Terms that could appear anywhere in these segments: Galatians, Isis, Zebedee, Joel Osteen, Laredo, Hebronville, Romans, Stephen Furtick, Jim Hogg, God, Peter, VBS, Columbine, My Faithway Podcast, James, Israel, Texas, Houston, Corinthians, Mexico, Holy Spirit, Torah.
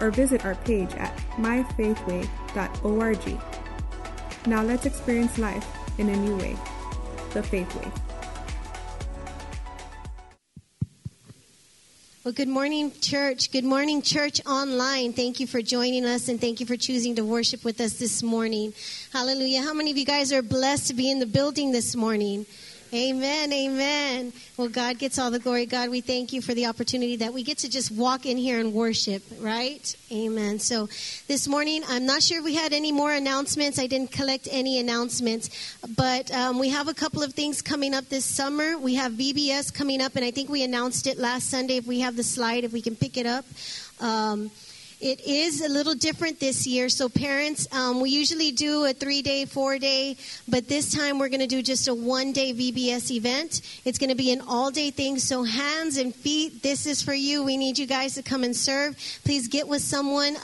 or visit our page at myfaithway.org. Now let's experience life in a new way, the Faith Way. Well, good morning, church. Good morning, church online. Thank you for joining us, and thank you for choosing to worship with us this morning. Hallelujah. How many of you guys are blessed to be in the building this morning? Amen, amen. Well, God gets all the glory. God, we thank you for the opportunity that we get to just walk in here and worship, right? Amen. So this morning, I'm not sure if we had any more announcements. I didn't collect any announcements, but we have a couple of things coming up this summer. We have VBS coming up, and I think we announced it last Sunday. If we have the slide, if we can pick it up. It is a little different this year. So parents, we usually do a 3-day, 4-day, but this time we're going to do just a 1-day VBS event. It's going to be an all-day thing. So hands and feet, this is for you. We need you guys to come and serve. Please get with someone,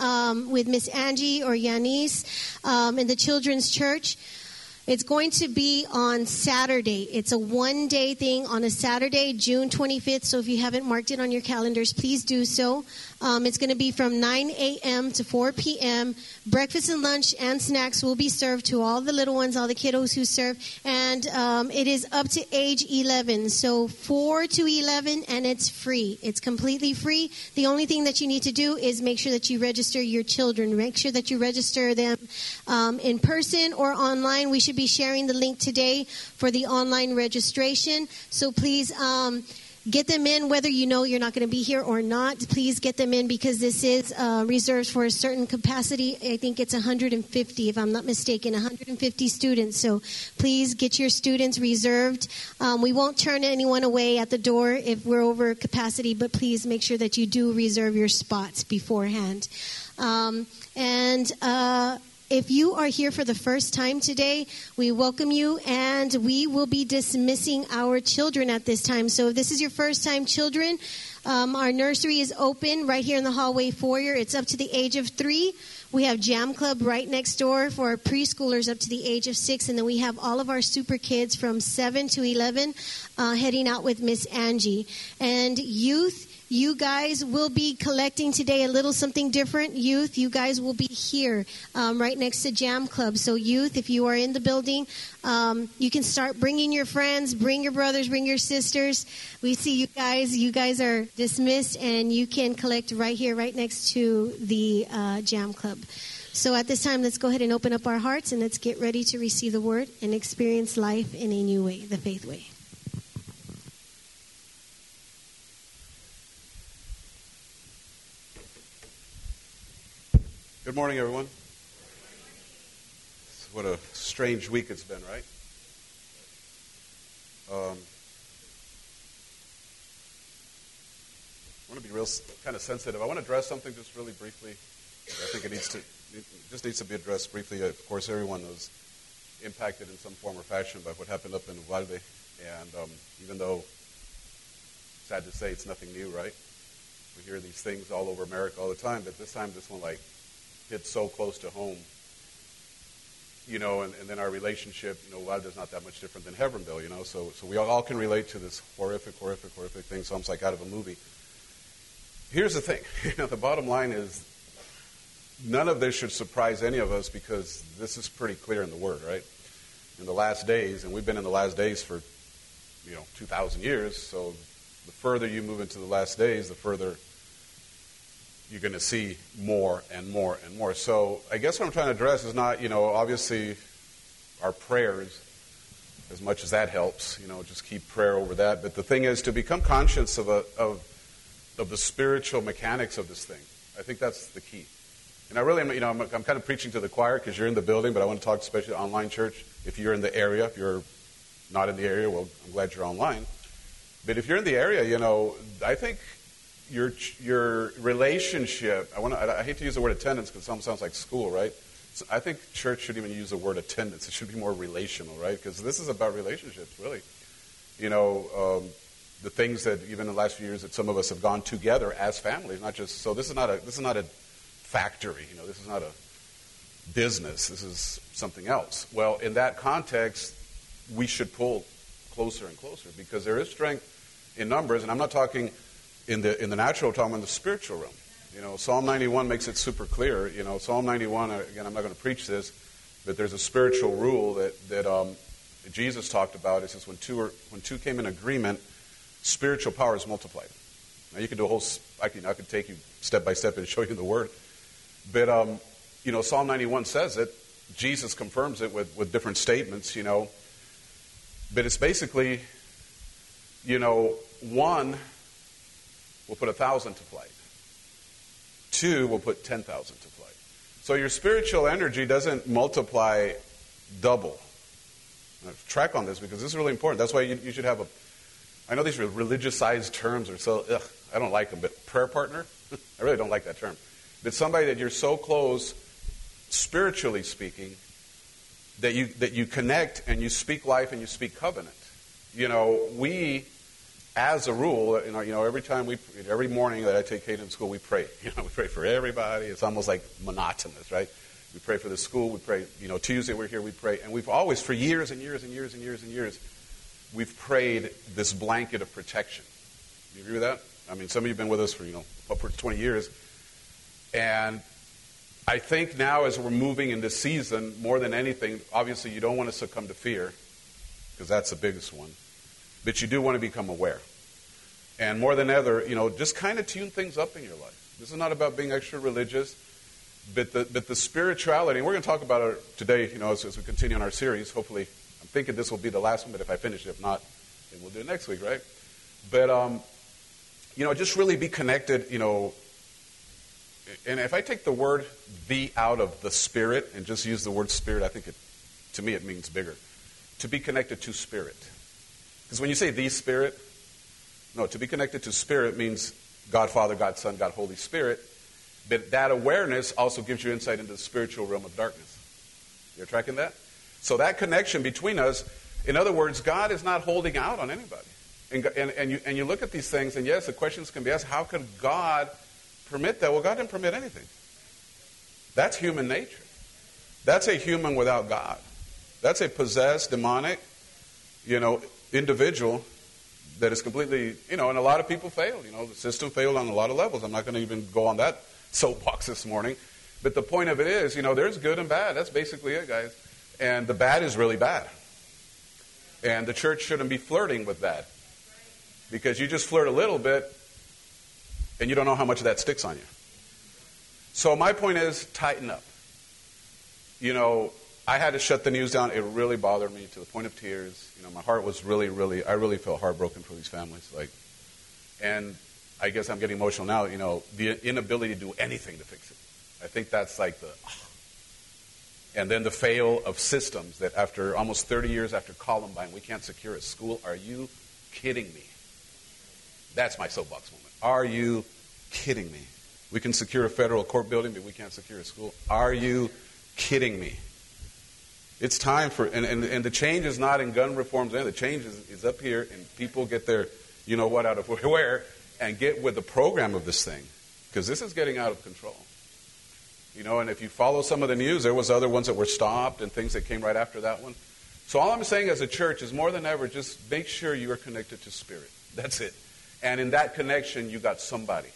with Miss Angie or Yanis, in the children's church. It's going to be on Saturday. It's a 1-day thing on a Saturday, June 25th. So if you haven't marked it on your calendars, please do so. It's going to be from 9 a.m. to 4 p.m. Breakfast and lunch and snacks will be served to all the little ones, all the kiddos who serve. And it is up to age 11, so 4 to 11, and it's free. It's completely free. The only thing that you need to do is make sure that you register your children. Make sure that you register them in person or online. We should be sharing the link today for the online registration. So please get them in, whether you know you're not going to be here or not. Please get them in, because this is reserved for a certain capacity. I think it's 150, if I'm not mistaken, 150 students. So please get your students reserved. We won't turn anyone away at the door if we're over capacity, but please make sure that you do reserve your spots beforehand. If you are here for the first time today, we welcome you, and we will be dismissing our children at this time. So if this is your first time, children, our nursery is open right here in the hallway foyer. It's up to the age of 3. We have Jam Club right next door for our preschoolers up to the age of 6. And then we have all of our super kids from 7 to 11 heading out with Miss Angie. And youth, you guys will be collecting today a little something different. Youth, you guys will be here right next to Jam Club. So youth, if you are in the building, you can start bringing your friends, bring your brothers, bring your sisters. We see you guys. You guys are dismissed, and you can collect right here, right next to the Jam Club. So at this time, let's go ahead and open up our hearts, and let's get ready to receive the word and experience life in a new way, the Faith Way. Good morning, everyone. What a strange week it's been, right? I want to be real kind of sensitive. I want to address something just really briefly. I think it just needs to be addressed briefly. Of course, everyone was impacted in some form or fashion by what happened up in Uvalde. And even though, sad to say, it's nothing new, right? We hear these things all over America all the time, but this time this one, like, hit so close to home, you know, and then our relationship, you know, Uvalde's not that much different than Hebronville, you know, so we all can relate to this horrific thing, so it's like out of a movie. Here's the thing, you know, the bottom line is none of this should surprise any of us, because this is pretty clear in the Word, right? In the last days, and we've been in the last days for, you know, 2,000 years, so the further you move into the last days, the further you're going to see more and more and more. So I guess what I'm trying to address is not, you know, obviously our prayers, as much as that helps, you know, just keep prayer over that. But the thing is to become conscious of the spiritual mechanics of this thing. I think that's the key. And I really, you know, I'm kind of preaching to the choir because you're in the building, but I want to talk especially to online church. If you're in the area, if you're not in the area, well, I'm glad you're online. But if you're in the area, you know, I think your relationship. I hate to use the word attendance because it almost sounds like school, right? So I think church shouldn't even use the word attendance. It should be more relational, right? Because this is about relationships, really. You know, the things that even in the last few years that some of us have gone together as families, not just. So this is not a factory. You know, this is not a business. This is something else. Well, in that context, we should pull closer and closer because there is strength in numbers, and I'm not talking in the natural, I'm talking in the spiritual realm. You know, Psalm 91 makes it super clear. You know, Psalm 91, again, I'm not going to preach this, but there's a spiritual rule that Jesus talked about. It says when two came in agreement, spiritual power is multiplied. Now, you can do a whole, I could take you step by step and show you the word. But, you know, Psalm 91 says it. Jesus confirms it with different statements, you know. But it's basically, you know, one will put 1,000 to flight. Two will put 10,000 to flight. So your spiritual energy doesn't multiply double. Now, track on this because this is really important. That's why you should have I know these religiousized terms are so, I don't like them, but prayer partner? I really don't like that term. But somebody that you're so close, spiritually speaking, that you connect and you speak life and you speak covenant. You know, we... As a rule, you know, every morning that I take Hayden to school, we pray. You know, we pray for everybody. It's almost like monotonous, right? We pray for the school. We pray. You know, Tuesday we're here. We pray, and we've always, for years and years and years and years and years, we've prayed this blanket of protection. You agree with that? I mean, some of you've been with us for upwards of 20 years, and I think now as we're moving into season, more than anything, obviously you don't want to succumb to fear because that's the biggest one. But you do want to become aware. And more than ever, you know, just kind of tune things up in your life. This is not about being extra religious, but the spirituality, and we're going to talk about it today, you know, as we continue on our series. Hopefully, I'm thinking this will be the last one, but if I finish it, if not, then we'll do it next week, right? But, you know, just really be connected, you know. And if I take the word "the" out of the spirit and just use the word spirit, I think to me it means bigger. To be connected to spirit. Because when you say "the Spirit," no, to be connected to Spirit means God Father, God Son, God Holy Spirit. But that awareness also gives you insight into the spiritual realm of darkness. You're tracking that? So that connection between us, in other words, God is not holding out on anybody. And you look at these things, and yes, the questions can be asked, how could God permit that? Well, God didn't permit anything. That's human nature. That's a human without God. That's a possessed, demonic, you know, individual that is completely, you know, and a lot of people failed. You know, the system failed on a lot of levels. I'm not going to even go on that soapbox this morning. But the point of it is, you know, there's good and bad. That's basically it, guys. And the bad is really bad. And the church shouldn't be flirting with that. Because you just flirt a little bit, and you don't know how much of that sticks on you. So my point is, tighten up. You know, I had to shut the news down. It really bothered me to the point of tears. You know, my heart was really, really, I really felt heartbroken for these families. Like, and I guess I'm getting emotional now, you know, the inability to do anything to fix it. I think that's like the, and then the fail of systems that after almost 30 years after Columbine, we can't secure a school. Are you kidding me? That's my soapbox moment. Are you kidding me? We can secure a federal court building, but we can't secure a school. Are you kidding me? It's time for, and the change is not in gun reforms. The change is up here, and people get their, you know what, out of where, and get with the program of this thing. Because this is getting out of control. You know, and if you follow some of the news, there was other ones that were stopped and things that came right after that one. So all I'm saying as a church is more than ever, just make sure you are connected to spirit. That's it. And in that connection, you got somebody.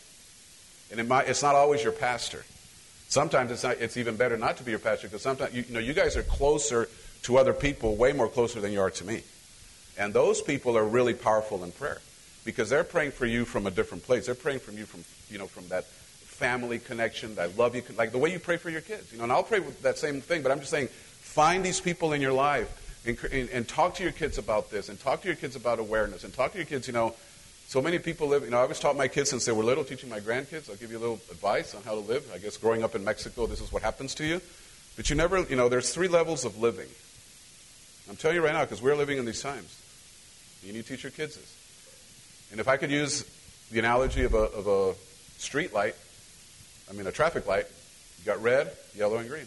And it's not always your pastor. Sometimes it's even better not to be your pastor because sometimes, you know, you guys are closer to other people, way more closer than you are to me. And those people are really powerful in prayer because they're praying for you from a different place. They're praying for you from, you know, from that family connection, that love you, like the way you pray for your kids. You know, and I'll pray with that same thing, but I'm just saying find these people in your life and talk to your kids about this and talk to your kids about awareness and talk to your kids, you know. So many people live, you know, I always taught my kids since they were little, teaching my grandkids. I'll give you a little advice on how to live. I guess growing up in Mexico, this is what happens to you. But you never, you know, there's 3 levels of living. I'm telling you right now because we're living in these times. You need to teach your kids this. And if I could use the analogy of a street light, I mean a traffic light. You got red, yellow, and green.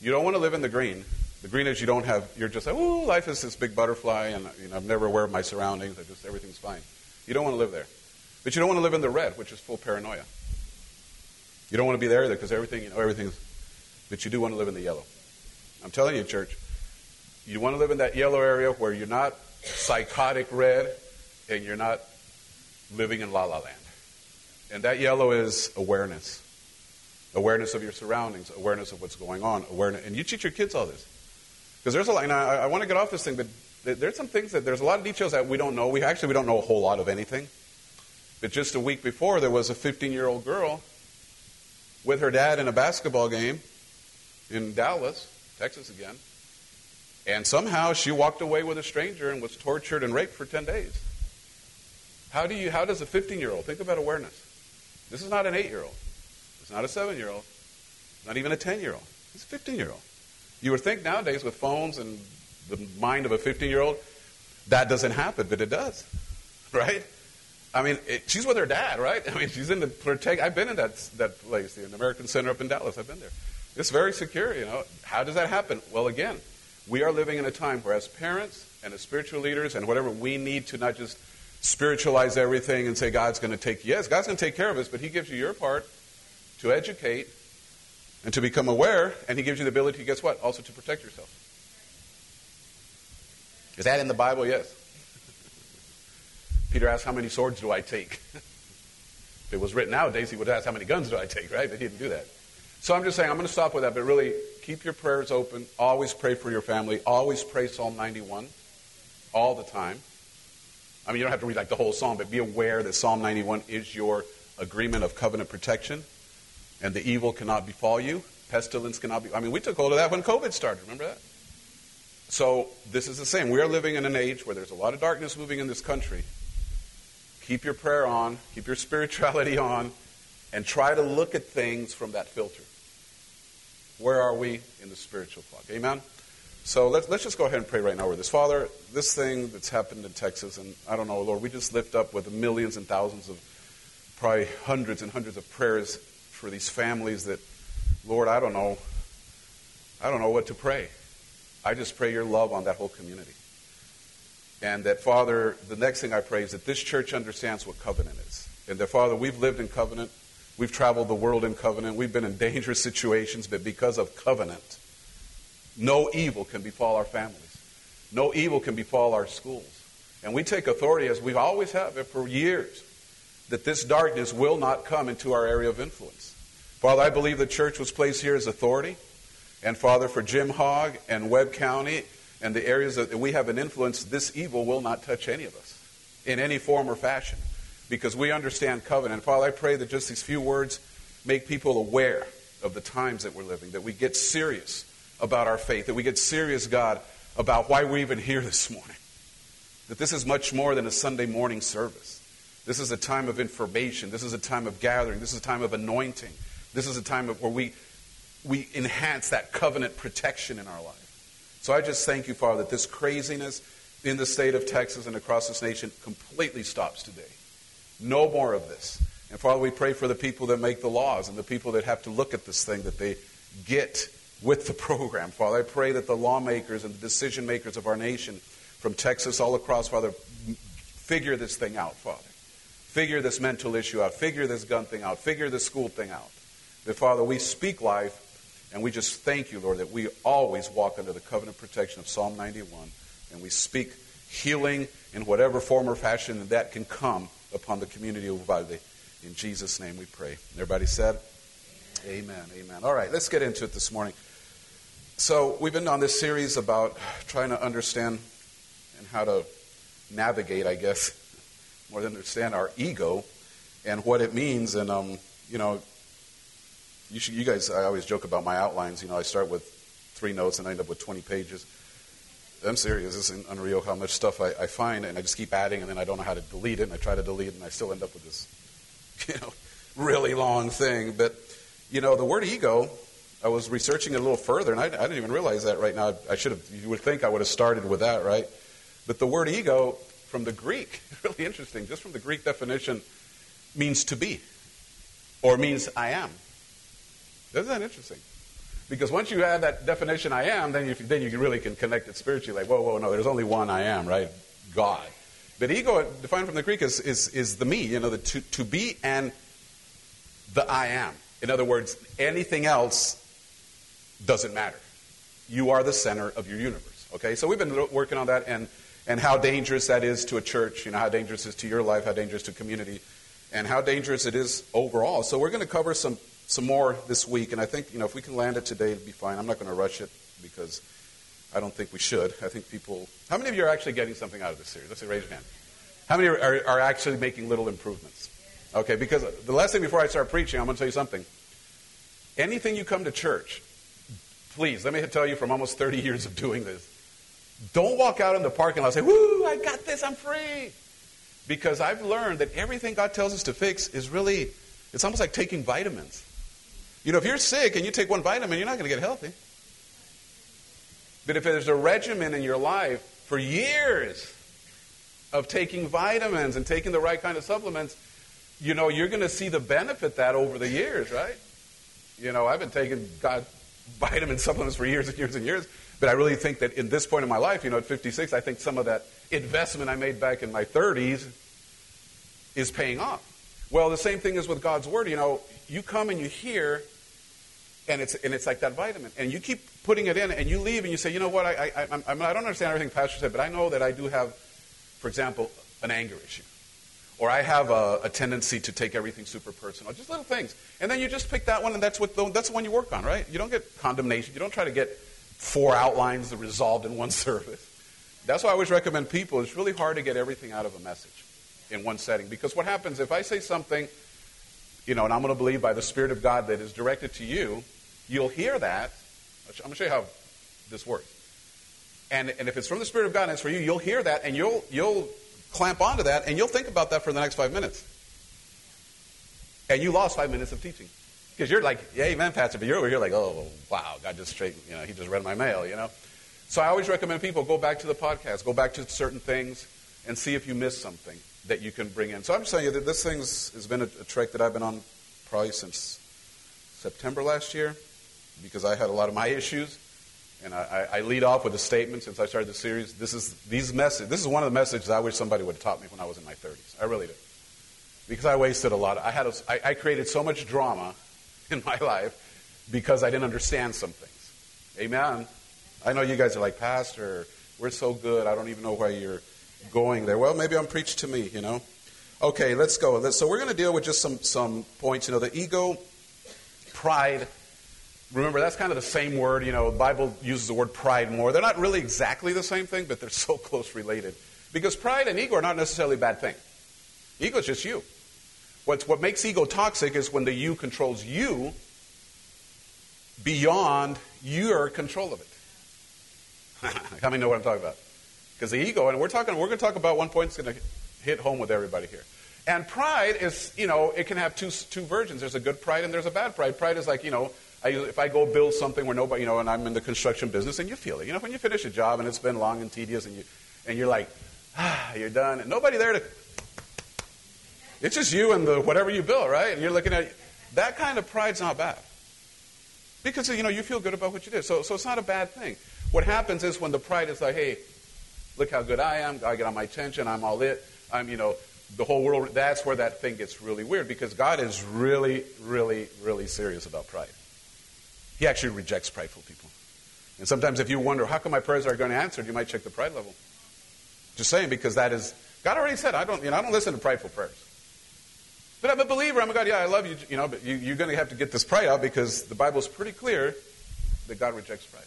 You don't want to live in the green. The green is you don't have, you're just like, ooh, life is this big butterfly, and you know, I'm never aware of my surroundings, I just, everything's fine. You don't want to live there. But you don't want to live in the red, which is full paranoia. You don't want to be there either, because everything, you know, everything's, but you do want to live in the yellow. I'm telling you, church, you want to live in that yellow area where you're not psychotic red, and you're not living in la-la land. And that yellow is awareness. Awareness of your surroundings, awareness of what's going on, awareness, and you teach your kids all this. Because there's a lot, and I want to get off this thing, but there's some things that, there's a lot of details that we don't know. We don't know a whole lot of anything. But just a week before, there was a 15-year-old girl with her dad in a basketball game in Dallas, Texas again. And somehow she walked away with a stranger and was tortured and raped for 10 days. How does a 15-year-old, think about awareness. This is not an 8-year-old. It's not a 7-year-old. Not even a 10-year-old. It's a 15-year-old. You would think nowadays with phones and the mind of a 15-year-old, that doesn't happen, but it does, right? I mean, she's with her dad, right? I mean, she's in the protect. I've been in that place, the American Center up in Dallas. I've been there. It's very secure, you know. How does that happen? Well, again, we are living in a time where as parents and as spiritual leaders and whatever, we need to not just spiritualize everything and say God's going to take, yes, God's going to take care of us, but he gives you your part to educate and to become aware, and he gives you the ability, guess what? Also to protect yourself. Is that in the Bible? Yes. Peter asked, how many swords do I take? If it was written nowadays, he would ask, how many guns do I take, right? But he didn't do that. So I'm just saying, I'm going to stop with that, but really, keep your prayers open. Always pray for your family. Always pray Psalm 91 all the time. I mean, you don't have to read like the whole psalm, but be aware that Psalm 91 is your agreement of covenant protection. And the evil cannot befall you. Pestilence cannot be... I mean, we took hold of that when COVID started. Remember that? So this is the same. We are living in an age where there's a lot of darkness moving in this country. Keep your prayer on. Keep your spirituality on. And try to look at things from that filter. Where are we in the spiritual clock? Amen? So let's just go ahead and pray right now with this. Father, this thing that's happened in Texas, and I don't know, Lord, we just lift up with millions and thousands of, probably hundreds and hundreds of prayers for these families that, Lord, I don't know what to pray. I just pray your love on that whole community. And that, Father, the next thing I pray is that this church understands what covenant is. And that, Father, we've lived in covenant. We've traveled the world in covenant. We've been in dangerous situations, but because of covenant, no evil can befall our families. No evil can befall our schools. And we take authority, as we always have for years, that this darkness will not come into our area of influence. Father, I believe the church was placed here as authority. And Father, for Jim Hogg and Webb County and the areas that we have an influence, this evil will not touch any of us in any form or fashion because we understand covenant. Father, I pray that just these few words make people aware of the times that we're living, that we get serious about our faith, that we get serious, God, about why we're even here this morning, that this is much more than a Sunday morning service. This is a time of information. This is a time of gathering. This is a time of anointing. This is a time where we enhance that covenant protection in our life. So I just thank you, Father, that this craziness in the state of Texas and across this nation completely stops today. No more of this. And Father, we pray for the people that make the laws and the people that have to look at this thing, that they get with the program. Father, I pray that the lawmakers and the decision makers of our nation from Texas all across, Father, figure this thing out, Father. Figure this mental issue out. Figure this gun thing out. Figure this school thing out. But, Father, we speak life, and we just thank you, Lord, that we always walk under the covenant protection of Psalm 91, and we speak healing in whatever form or fashion that can come upon the community of Uvalde. In Jesus' name we pray. Everybody said, amen, amen. All right, let's get into it this morning. So we've been on this series about trying to understand and how to navigate, I guess, more than understand our ego and what it means. And, you know, you guys, I always joke about my outlines. You know, I start with 3 notes and I end up with 20 pages. I'm serious. This is unreal how much stuff I find, and I just keep adding, and then I don't know how to delete it, and I try to delete it, and I still end up with this, you know, really long thing. But, you know, the word ego, I was researching it a little further, and I didn't even realize that right now. I should have, you would think I would have started with that, right? But the word ego from the Greek, really interesting, just from the Greek definition, means to be, or means I am. Isn't that interesting? Because once you add that definition, I am, then you really can connect it spiritually. Like, whoa, no, there's only one I am, right? God. But ego, defined from the Greek, is the me, you know, the to be and the I am. In other words, anything else doesn't matter. You are the center of your universe, okay? So we've been working on that and how dangerous that is to a church, you know, how dangerous it is to your life, how dangerous to community, and how dangerous it is overall. So we're going to cover some more this week, and I think, you know, if we can land it today, it'll be fine. I'm not going to rush it because I don't think we should. I think people... How many of you are actually getting something out of this series? Let's see, raise your hand. How many are actually making little improvements? Okay, because the last thing before I start preaching, I'm going to tell you something. Anything you come to church, please, let me tell you from almost 30 years of doing this, don't walk out in the parking lot and say, woo, I got this, I'm free. Because I've learned that everything God tells us to fix is really, it's almost like taking vitamins. You know, if you're sick and you take one vitamin, you're not going to get healthy. But if there's a regimen in your life for years of taking vitamins and taking the right kind of supplements, you know, you're going to see the benefit that over the years, right? You know, I've been taking vitamin supplements for years and years and years, but I really think that in this point in my life, you know, at 56, I think some of that investment I made back in my 30s is paying off. Well, the same thing is with God's Word. You know, you come and you hear, and it's like that vitamin, and you keep putting it in, and you leave, and you say, you know what, I don't understand everything Pastor said, but I know that I do have, for example, an anger issue. Or I have a tendency to take everything super personal. Just little things. And then you just pick that one, and that's the one you work on, right? You don't get condemnation. You don't try to get 4 outlines resolved in one service. That's why I always recommend people, it's really hard to get everything out of a message in one setting. Because what happens if I say something, you know, and I'm going to believe by the Spirit of God that is directed to you, you'll hear that. I'm going to show you how this works. And if it's from the Spirit of God and it's for you, you'll hear that, and you'll clamp onto that, and you'll think about that for the next 5 minutes. And you lost 5 minutes of teaching. Because you're like, yeah, amen, Pastor, but you're over here like, oh, wow, God just straight, you know, he just read my mail, you know. So I always recommend people go back to the podcast, go back to certain things, and see if you missed something that you can bring in. So I'm saying that this thing has been a trek that I've been on probably since September last year, because I had a lot of my issues. And I lead off with a statement since I started the series. This is one of the messages I wish somebody would have taught me when I was in my 30s. I really did. Because I wasted a lot. I created so much drama in my life because I didn't understand some things. Amen. I know you guys are like, Pastor, we're so good. I don't even know why you're going there. Well, maybe I'm preached to me, you know. Okay, let's go. So we're going to deal with just some points. You know, the ego, pride. Remember, that's kind of the same word. You know, the Bible uses the word pride more. They're not really exactly the same thing, but they're so close related. Because pride and ego are not necessarily a bad thing. Ego is just you. What makes ego toxic is when the you controls you beyond your control of it. How many know what I'm talking about? Because the ego, and we're going to talk about one point that's going to hit home with everybody here. And pride is, you know, it can have two versions. There's a good pride and there's a bad pride. Pride is like, you know, if I go build something where nobody, you know, and I'm in the construction business, and you feel it. You know, when you finish a job and it's been long and tedious, and you're like, you're done, and nobody there to. It's just you and the whatever you built, right? And you're looking at it. That kind of pride's not bad, because you know you feel good about what you did. So it's not a bad thing. What happens is when the pride is like, hey, look how good I am. I get on my attention. I'm all it. I'm, you know, the whole world. That's where that thing gets really weird, because God is really, really, really serious about pride. He actually rejects prideful people. And sometimes if you wonder, how come my prayers aren't going to answer, you might check the pride level. Just saying, because that is, God already said, I don't listen to prideful prayers. But I'm a believer, I'm a God, yeah, I love you, you know, but you're going to have to get this pride out, because the Bible's pretty clear that God rejects pride.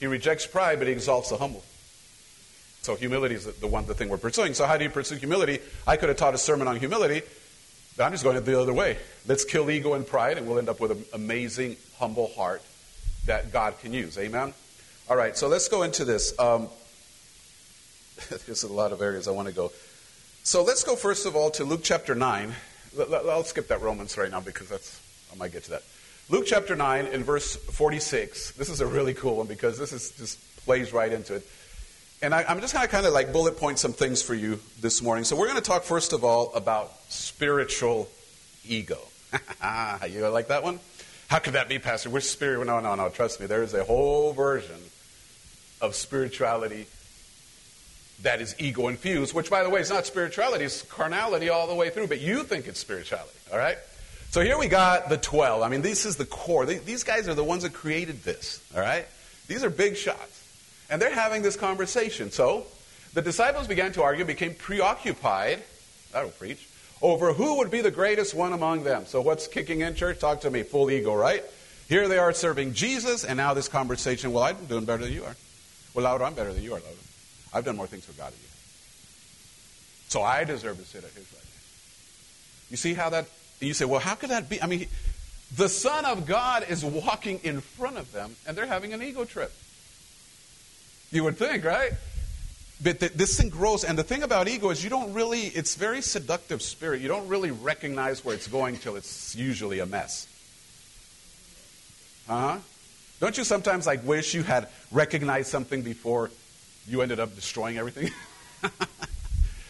He rejects pride, but he exalts the humble. So humility is the thing we're pursuing. So how do you pursue humility? I could have taught a sermon on humility, but I'm just going the other way. Let's kill ego and pride, and we'll end up with an amazing, humble heart that God can use. Amen? All right, so let's go into this. There's a lot of areas I want to go. So let's go, first of all, to Luke chapter 9. I'll skip that Romans right now, because I might get to that. Luke chapter 9 and verse 46. This is a really cool one, because this is just plays right into it. And I'm just going to kind of like bullet point some things for you this morning. So we're going to talk first of all about spiritual ego. You like that one? How could that be, Pastor? We're spiritual. No. Trust me, there is a whole version of spirituality that is ego infused, which, by the way, is not spirituality. It's carnality all the way through. But you think it's spirituality, all right? So here we got the 12. I mean, this is the core. These guys are the ones that created this, all right? These are big shots. And they're having this conversation. So the disciples began to argue, became preoccupied, that'll preach, over who would be the greatest one among them. So what's kicking in, church? Talk to me. Full ego, right? Here they are serving Jesus, and now this conversation, well, I'm doing better than you are. Well, Laura, I'm better than you are, Laura. I've done more things for God than you. So I deserve to sit at his right hand. You see how that, you say, well, how could that be? I mean, the Son of God is walking in front of them, and they're having an ego trip. You would think, right? But this thing grows. And the thing about ego is you don't really, it's very seductive spirit. You don't really recognize where it's going till it's usually a mess. Don't you sometimes like wish you had recognized something before you ended up destroying everything?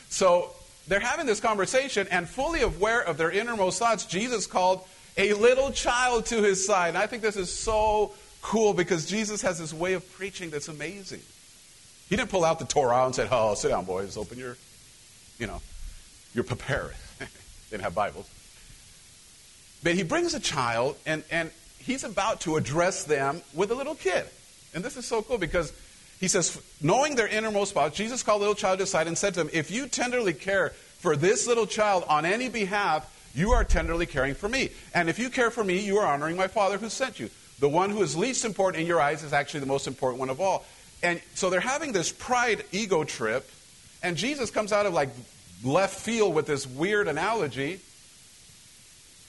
So they're having this conversation, and fully aware of their innermost thoughts, Jesus called a little child to his side. And I think this is so cool because Jesus has this way of preaching that's amazing. He didn't pull out the Torah and said, oh, sit down, boys, open your, your papyrus. Didn't have Bibles. But he brings a child, and he's about to address them with a little kid. And this is so cool because he says, knowing their innermost thoughts, Jesus called the little child to his side and said to him, if you tenderly care for this little child on any behalf, you are tenderly caring for me. And if you care for me, you are honoring my Father who sent you. The one who is least important in your eyes is actually the most important one of all. And so they're having this pride ego trip, and Jesus comes out of like left field with this weird analogy.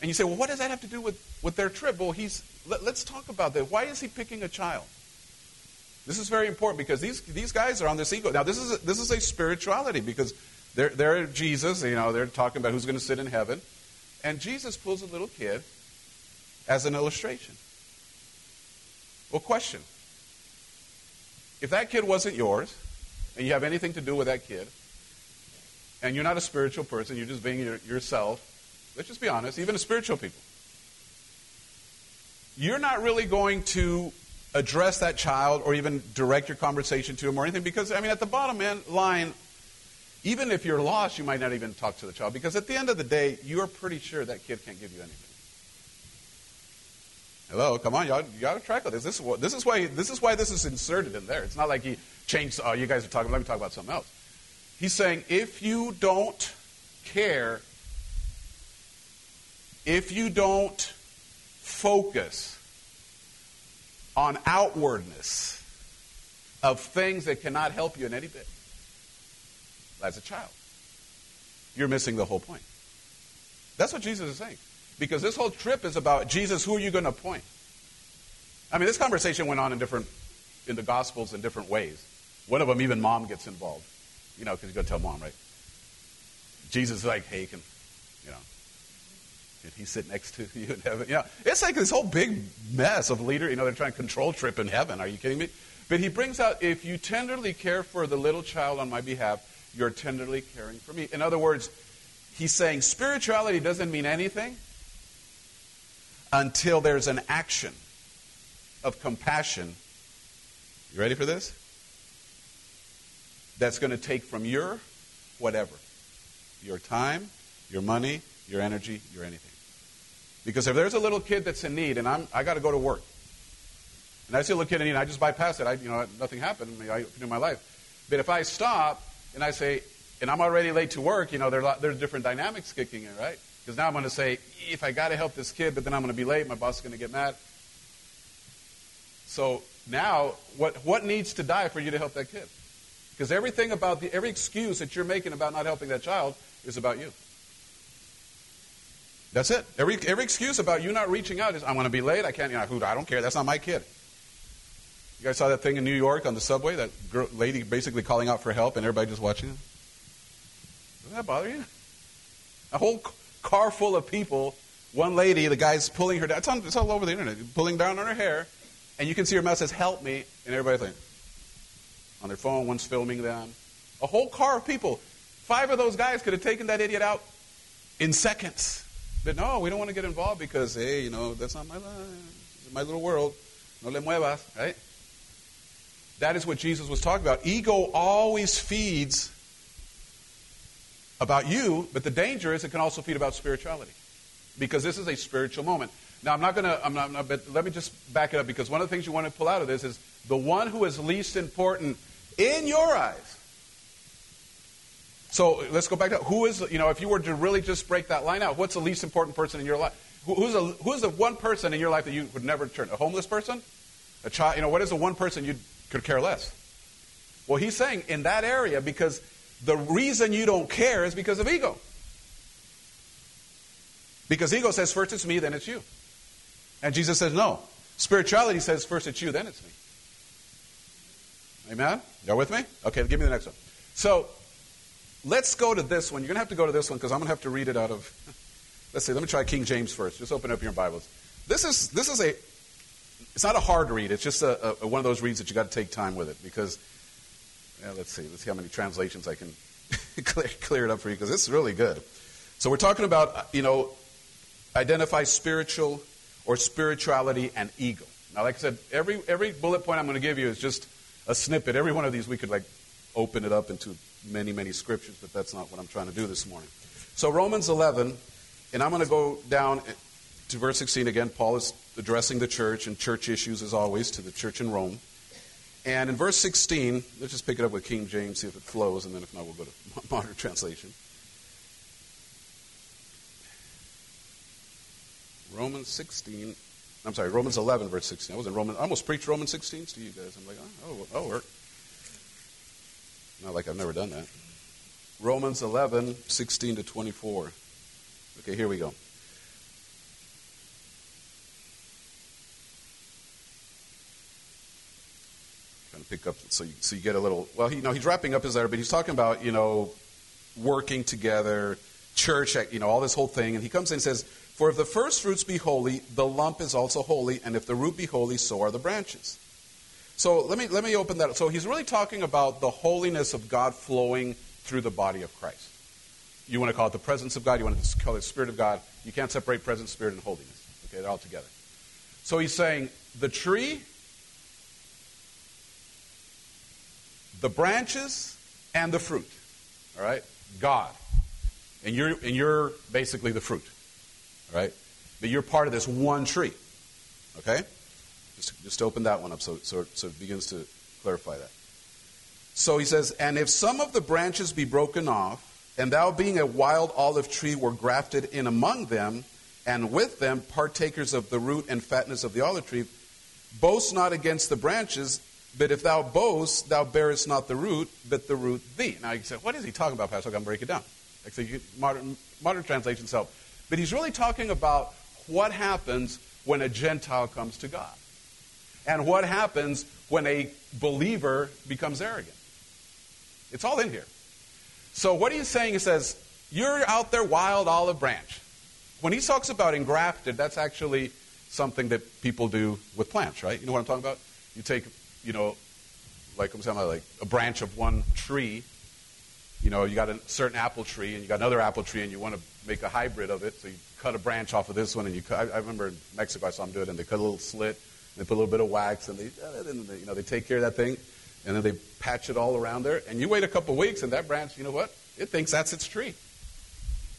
And you say, well, what does that have to do with their trip? Well, let's talk about that. Why is he picking a child? This is very important because these guys are on this ego. Now, this is a spirituality because they're Jesus. They're talking about who's going to sit in heaven. And Jesus pulls a little kid as an illustration. Well, question. If that kid wasn't yours, and you have anything to do with that kid, and you're not a spiritual person, you're just being yourself, let's just be honest, even to spiritual people, you're not really going to address that child or even direct your conversation to him or anything because, at the bottom line, even if you're lost, you might not even talk to the child because at the end of the day, you're pretty sure that kid can't give you anything. Hello, come on, y'all. You got to track with this. This is why this is inserted in there. It's not like he changed, oh, you guys are talking, let me talk about something else. He's saying, if you don't focus on outwardness of things that cannot help you in any bit, as a child, you're missing the whole point. That's what Jesus is saying. Because this whole trip is about, Jesus, who are you going to appoint? This conversation went on in the Gospels in different ways. One of them, even mom gets involved. Because you go tell mom, right? Jesus is like, hey, did he sit next to you in heaven? It's like this whole big mess of leader. They're trying to control trip in heaven. Are you kidding me? But he brings out, if you tenderly care for the little child on my behalf, you're tenderly caring for me. In other words, he's saying spirituality doesn't mean anything until there's an action of compassion. You ready for this? That's going to take from your whatever. Your time, your money, your energy, your anything. Because if there's a little kid that's in need, and I got to go to work, and I see a little kid in need, and I just bypass it. Nothing happened in my life. But if I stop and I say, and I'm already late to work, there's different dynamics kicking in, right? Because now I'm going to say, if I got to help this kid, but then I'm going to be late, my boss is going to get mad. So now, what needs to die for you to help that kid? Because everything about every excuse that you're making about not helping that child is about you. That's it. Every excuse about you not reaching out is, I'm going to be late, I can't, I don't care, that's not my kid. You guys saw that thing in New York on the subway, that lady basically calling out for help and everybody just watching it? Doesn't that bother you? A whole car full of people, one lady, the guy's pulling her down. It's all over the internet. Pulling down on her hair, and you can see her mouth says, help me, and everybody's like, on their phone. One's filming them. A whole car of people. 5 of those guys could have taken that idiot out in seconds. But no, we don't want to get involved because, hey, you know, that's not my life. This is my little world. No le muevas, right? That is what Jesus was talking about. Ego always feeds about you, but the danger is it can also feed about spirituality, because this is a spiritual moment. Now, but let me just back it up, because one of the things you want to pull out of this is the one who is least important in your eyes. So let's go back to who is, you know, if you were to really just break that line out, what's the least important person in your life? Who's the one person in your life that you would never turn? A homeless person? A child? You know, what is the one person you could care less? Well, he's saying in that area, because the reason you don't care is because of ego. Because ego says, first it's me, then it's you. And Jesus says, no. Spirituality says, first it's you, then it's me. Amen? Y'all with me? Okay, give me the next one. So, let's go to this one. You're going to have to go to this one because I'm going to have to read it out of... Let's see, let me try King James first. Just open up your Bibles. This is a... It's not a hard read. It's just a one of those reads that you got to take time with it, because... Yeah, let's see how many translations I can clear it up for you, because it's really good. So we're talking about, you know, identify spiritual or spirituality and ego. Now, like I said, every bullet point I'm going to give you is just a snippet. Every one of these we could like open it up into many, many scriptures, but that's not what I'm trying to do this morning. So Romans 11, and I'm going to go down to verse 16 again. Paul is addressing the church and church issues, as always, to the church in Rome. And in verse 16, let's just pick it up with King James, see if it flows, and then if not, we'll go to modern translation. Romans 11, verse 16. I almost preached Romans 16 to you guys. I'm like, oh, work. Not like I've never done that. Romans 11, 16 to 24. Okay, here we go. Pick up so you get a little, well, you know, he's wrapping up his letter, but he's talking about, you know, working together, church, you know, all this whole thing. And he comes in and says, for if the first fruits be holy, the lump is also holy, and if the root be holy, so are the branches. So let me open that up. So he's really talking about the holiness of God flowing through the body of Christ. You want to call it the presence of God, you want to call it the Spirit of God. You can't separate presence, spirit, and holiness. Okay, they're all together. So he's saying the tree, the branches, and the fruit. All right? God. And you're basically the fruit. All right? But you're part of this one tree. Okay? Just open that one up so it begins to clarify that. So he says, and if some of the branches be broken off, and thou being a wild olive tree were grafted in among them, and with them partakers of the root and fatness of the olive tree, boast not against the branches. But if thou boast, thou bearest not the root, but the root thee. Now you say, what is he talking about, Pastor? I'm going to break it down. Like, so modern translations help. But he's really talking about what happens when a Gentile comes to God. And what happens when a believer becomes arrogant. It's all in here. So what he's saying, he says, you're out there wild olive branch. When he talks about engrafted, that's actually something that people do with plants, right? You know what I'm talking about? You take... You know, like I'm talking about, like a branch of one tree. You know, you got a certain apple tree, and you got another apple tree, and you want to make a hybrid of it. So you cut a branch off of this one, and you cut. I remember in Mexico I saw them do it, and they cut a little slit, and they put a little bit of wax, and they, you know, they take care of that thing, and then they patch it all around there. And you wait a couple weeks, and that branch, you know what? It thinks that's its tree.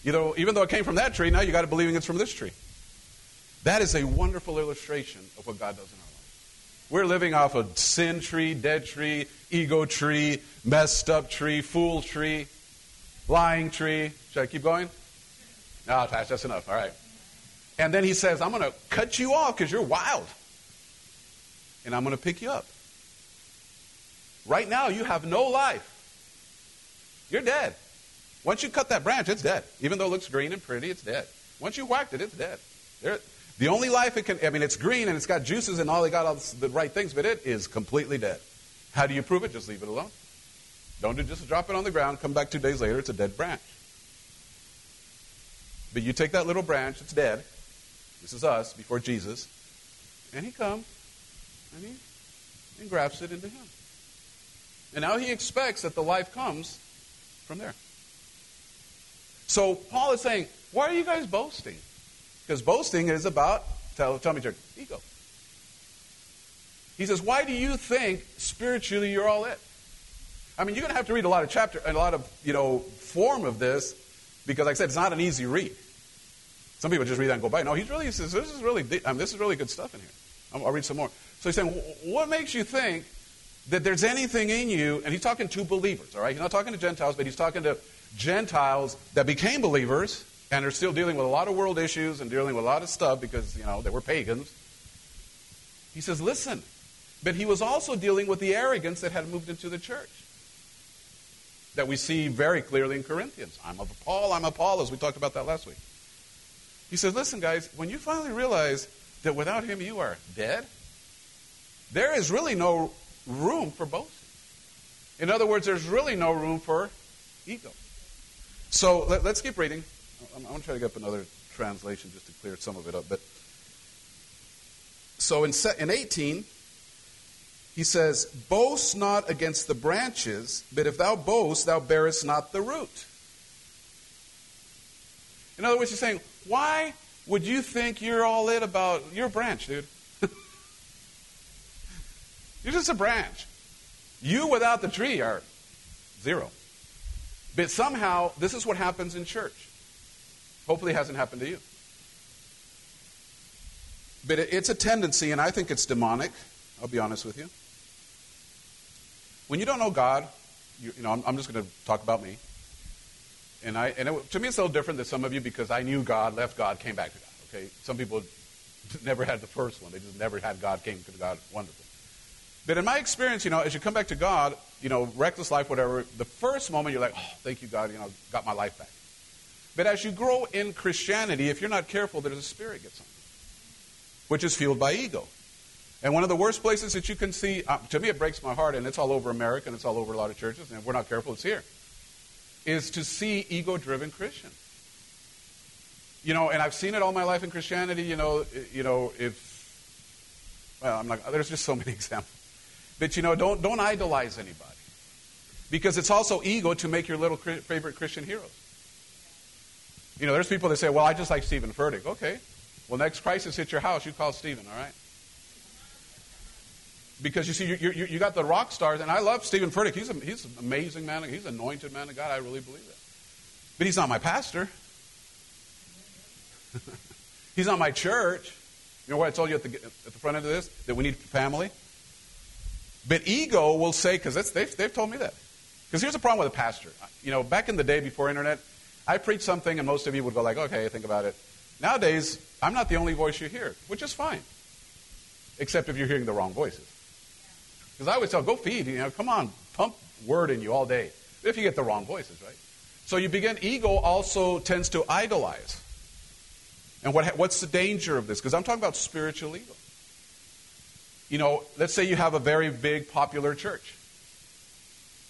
You know, even though it came from that tree, now you got it believing it's from this tree. That is a wonderful illustration of what God does in our life. We're living off a sin tree, dead tree, ego tree, messed up tree, fool tree, lying tree. Should I keep going? No, Tash, that's enough. All right. And then he says, I'm going to cut you off because you're wild. And I'm going to pick you up. Right now, you have no life. You're dead. Once you cut that branch, it's dead. Even though it looks green and pretty, it's dead. Once you whacked it, it's dead. The only life it can, I mean, it's green and it's got juices and all, they got all the right things, but it is completely dead. How do you prove it? Just leave it alone. Just drop it on the ground, come back 2 days later, it's a dead branch. But you take that little branch, it's dead. This is us before Jesus. And he comes and he engrafts it into him. And now he expects that the life comes from there. So Paul is saying, why are you guys boasting? Because boasting is about, tell me, church, ego. He says, why do you think spiritually you're all it? I mean, you're going to have to read a lot of chapter and a lot of, form of this, because like I said, it's not an easy read. Some people just read that and go by. No, he says, this is really deep. I mean, this is really good stuff in here. I'll read some more. So he's saying, what makes you think that there's anything in you? And he's talking to believers, all right? He's not talking to Gentiles, but he's talking to Gentiles that became believers and are still dealing with a lot of world issues and dealing with a lot of stuff because, they were pagans. He says, listen, but he was also dealing with the arrogance that had moved into the church that we see very clearly in Corinthians. I'm of Paul, I'm Apollos. We talked about that last week. He says, listen, guys, when you finally realize that without him you are dead, there is really no room for boasting. In other words, there's really no room for ego. So let's keep reading. I'm going to try to get up another translation just to clear some of it up. But so in 18, he says, boast not against the branches, but if thou boast, thou bearest not the root. In other words, he's saying, why would you think you're all it about your branch, dude? You're just a branch. You without the tree are zero. But somehow, this is what happens in church. Hopefully it hasn't happened to you. But it's a tendency, and I think it's demonic. I'll be honest with you. When you don't know God, I'm just going to talk about me. And to me, it's a little different than some of you because I knew God, left God, came back to God. Okay, some people never had the first one; they just never had God, came to God. Wonderful. But in my experience, as you come back to God, reckless life, whatever. The first moment you're like, "Oh, thank you, God," got my life back. But as you grow in Christianity, if you're not careful, there's a spirit gets on you, which is fueled by ego. And one of the worst places that you can see, to me, it breaks my heart, and it's all over America, and it's all over a lot of churches. And if we're not careful, it's here. Is to see ego-driven Christians. And I've seen it all my life in Christianity, there's just so many examples. But, don't idolize anybody. Because it's also ego to make your little favorite Christian heroes. There's people that say, well, I just like Stephen Furtick. Okay. Well, next crisis hits your house, you call Stephen, all right? Because you see, you got the rock stars, and I love Stephen Furtick. He's an amazing man. He's an anointed man of God. I really believe that. But he's not my pastor. He's not my church. You know what I told you at the front end of this? That we need family? But ego will say, because they've told me that. Because here's the problem with a pastor. Back in the day before internet, I preached something, and most of you would go like, okay, think about it. Nowadays, I'm not the only voice you hear, which is fine. Except if you're hearing the wrong voices. Because I always tell, go feed, come on, pump word in you all day. If you get the wrong voices, right? So you begin, ego also tends to idolize. And what's the danger of this? Because I'm talking about spiritual ego. Let's say you have a very big, popular church.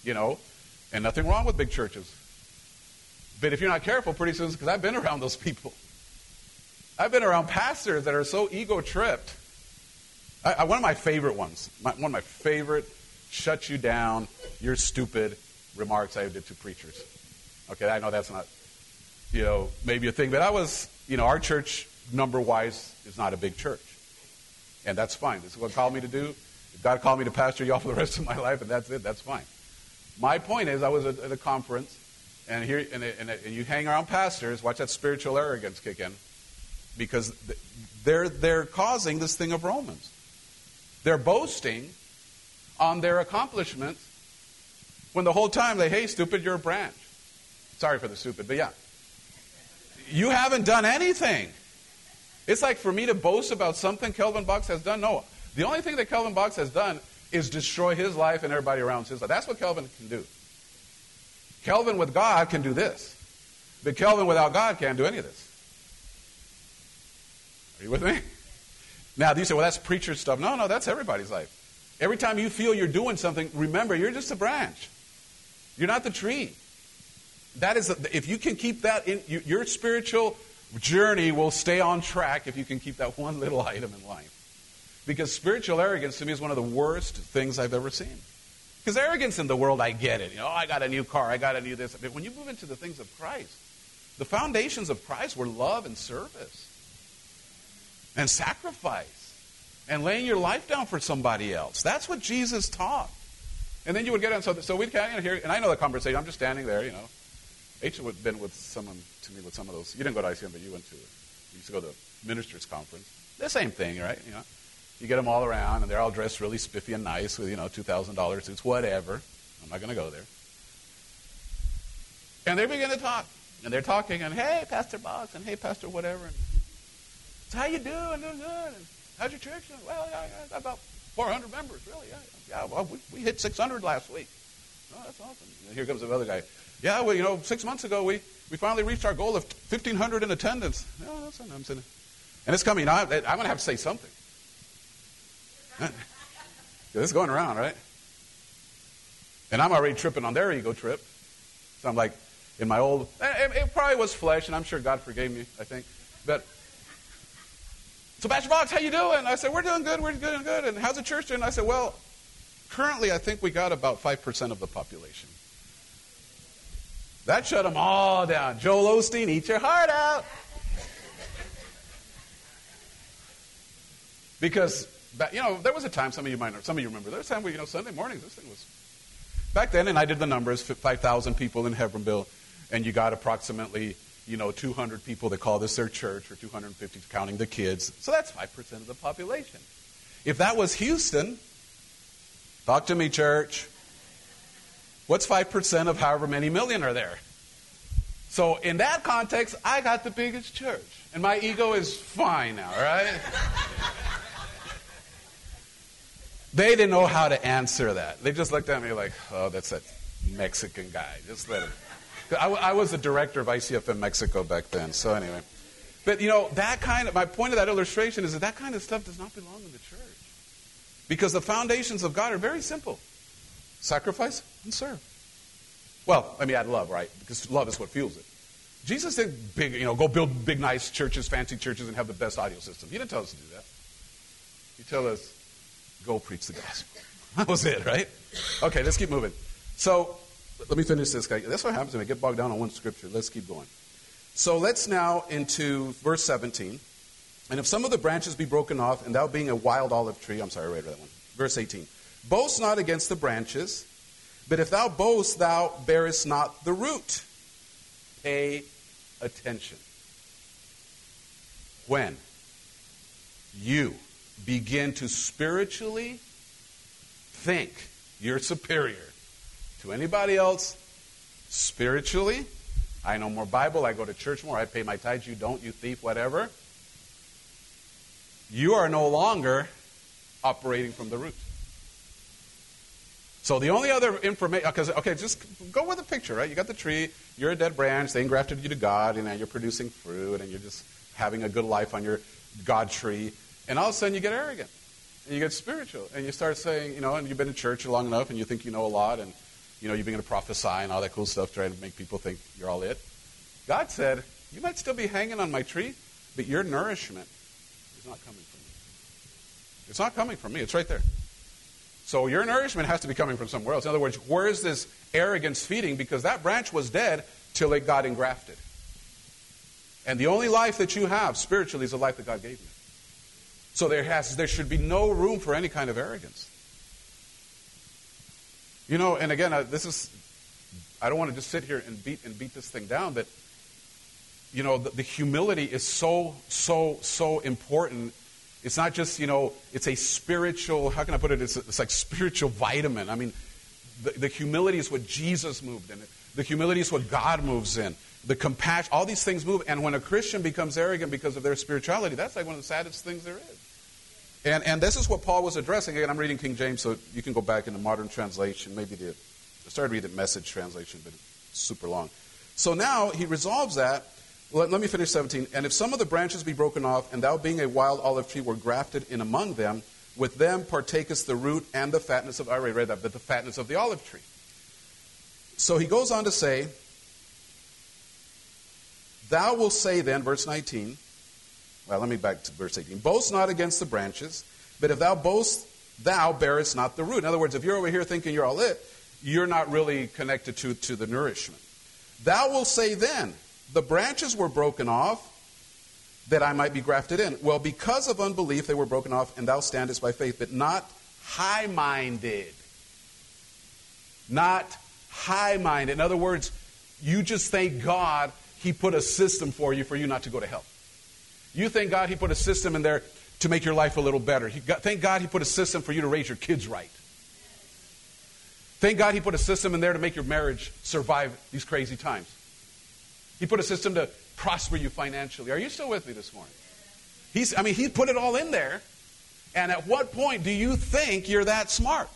And nothing wrong with big churches. But if you're not careful, pretty soon, because I've been around those people. I've been around pastors that are so ego-tripped. One of my favorite ones, one of my favorite shut you down, you're stupid remarks I did to preachers. Okay, I know that's not, maybe a thing, but I was, our church, number-wise, is not a big church. And that's fine. This is what God called me to do. If God called me to pastor y'all for the rest of my life, and that's it, that's fine. My point is, I was at a conference, and here, and you hang around pastors, watch that spiritual arrogance kick in, because they're causing this thing of Romans. They're boasting on their accomplishments when the whole time hey, stupid, you're a branch. Sorry for the stupid, but yeah. You haven't done anything. It's like for me to boast about something Kelvin Box has done. No, the only thing that Kelvin Box has done is destroy his life and everybody around his life. That's what Kelvin can do. Kelvin with God can do this. But Kelvin without God can't do any of this. Are you with me? Now, you say, well, that's preacher stuff. No, that's everybody's life. Every time you feel you're doing something, remember, you're just a branch. You're not the tree. That is, if you can keep that in, your spiritual journey will stay on track if you can keep that one little item in life. Because spiritual arrogance, to me, is one of the worst things I've ever seen. Because arrogance in the world, I get it. You know, I got a new car, I got a new this. But when you move into the things of Christ, the foundations of Christ were love and service and sacrifice and laying your life down for somebody else. That's what Jesus taught. And then you would get on, so we'd kind of hear, and I know the conversation, I'm just standing there, you know. H would have been with someone, to me, with some of those, you didn't go to ICFM, but you went to, you used to go to the minister's conference. The same thing, right? You know, you get them all around, and they're all dressed really spiffy and nice with, you know, $2,000 suits, whatever. I'm not going to go there. And they begin to talk, and they're talking, and hey, Pastor Box, and hey, Pastor whatever, and so how you doing? Doing good. And how's your church? Well, yeah, got about 400 members, really. Yeah, well, we hit 600 last week. Oh, that's awesome. And here comes another guy. Yeah, well, you know, 6 months ago, we finally reached our goal of 1,500 in attendance. No, that's what I'm saying. And it's coming. I'm going to have to say something. It's going around, right? And I'm already tripping on their ego trip. So I'm like, in my old, it probably was flesh, and I'm sure God forgave me, I think. But, so Pastor Box, how you doing? I said, we're doing good. And how's the church doing? I said, well, currently I think we got about 5% of the population. That shut them all down. Joel Osteen, eat your heart out. Because, you know, there was a time, some of you remember, there was a time where, you know, Sunday mornings, this thing was, back then, and I did the numbers, 5,000 people in Hebronville, and you got approximately, you know, 200 people that call this their church, or 250 counting the kids. So that's 5% of the population. If that was Houston, talk to me, church. What's 5% of however many million are there? So in that context, I got the biggest church, and my ego is fine now, right? They didn't know how to answer that. They just looked at me like, oh, that's that Mexican guy. Just let him. I was the director of ICFM Mexico back then, so anyway. But, you know, that kind of, my point of that illustration is that kind of stuff does not belong in the church. Because the foundations of God are very simple. Sacrifice and serve. Well, let me add love, right? Because love is what fuels it. Jesus didn't go build big, nice churches, fancy churches, and have the best audio system. He didn't tell us to do that. He told us, go preach the gospel. That was it, right? Okay, let's keep moving. So, let me finish this guy. That's what happens when I get bogged down on one scripture. Let's keep going. So, let's now into verse 17. And if some of the branches be broken off, and thou being a wild olive tree, I'm sorry, I read that one. Verse 18. Boast not against the branches, but if thou boast, thou bearest not the root. Pay attention. When you begin to spiritually think you're superior to anybody else spiritually, I know more Bible, I go to church more, I pay my tithes, you don't, you thief, whatever. You are no longer operating from the root. So the only other information, okay, just go with a picture, right? You got the tree, you're a dead branch, they engrafted you to God, and now you're producing fruit, and you're just having a good life on your God tree. And all of a sudden you get arrogant, and you get spiritual, and you start saying, you know, and you've been in church long enough, and you think you know a lot, and, you know, you begin to prophesy and all that cool stuff, trying to make people think you're all it. God said, you might still be hanging on my tree, but your nourishment is not coming from me. It's not coming from me. It's right there. So your nourishment has to be coming from somewhere else. In other words, where is this arrogance feeding? Because that branch was dead till it got engrafted. And the only life that you have spiritually is the life that God gave you. So there should be no room for any kind of arrogance. You know, and again, I don't want to just sit here and beat this thing down, but, you know, the humility is so important. It's not just, you know, it's a spiritual, how can I put it? It's like spiritual vitamin. I mean, the humility is what Jesus moved in. The humility is what God moves in. The compassion, all these things move. And when a Christian becomes arrogant because of their spirituality, that's like one of the saddest things there is. And this is what Paul was addressing. Again, I'm reading King James, so you can go back in the modern translation. Maybe I started reading the Message translation, but it's super long. So now he resolves that. Let me finish 17. And if some of the branches be broken off, and thou being a wild olive tree were grafted in among them, with them partakest the root and the fatness of, I already read that, but the fatness of the olive tree. So he goes on to say, thou wilt say then, verse 19, well, let me back to verse 18. Boast not against the branches, but if thou boast, thou bearest not the root. In other words, if you're over here thinking you're all it, you're not really connected to the nourishment. Thou wilt say then, the branches were broken off that I might be grafted in. Well, because of unbelief they were broken off, and thou standest by faith, but not high-minded. Not high-minded. In other words, you just thank God He put a system for you not to go to hell. You thank God He put a system in there to make your life a little better. Thank God He put a system for you to raise your kids right. Thank God He put a system in there to make your marriage survive these crazy times. He put a system to prosper you financially. Are you still with me this morning? He put it all in there. And at what point do you think you're that smart?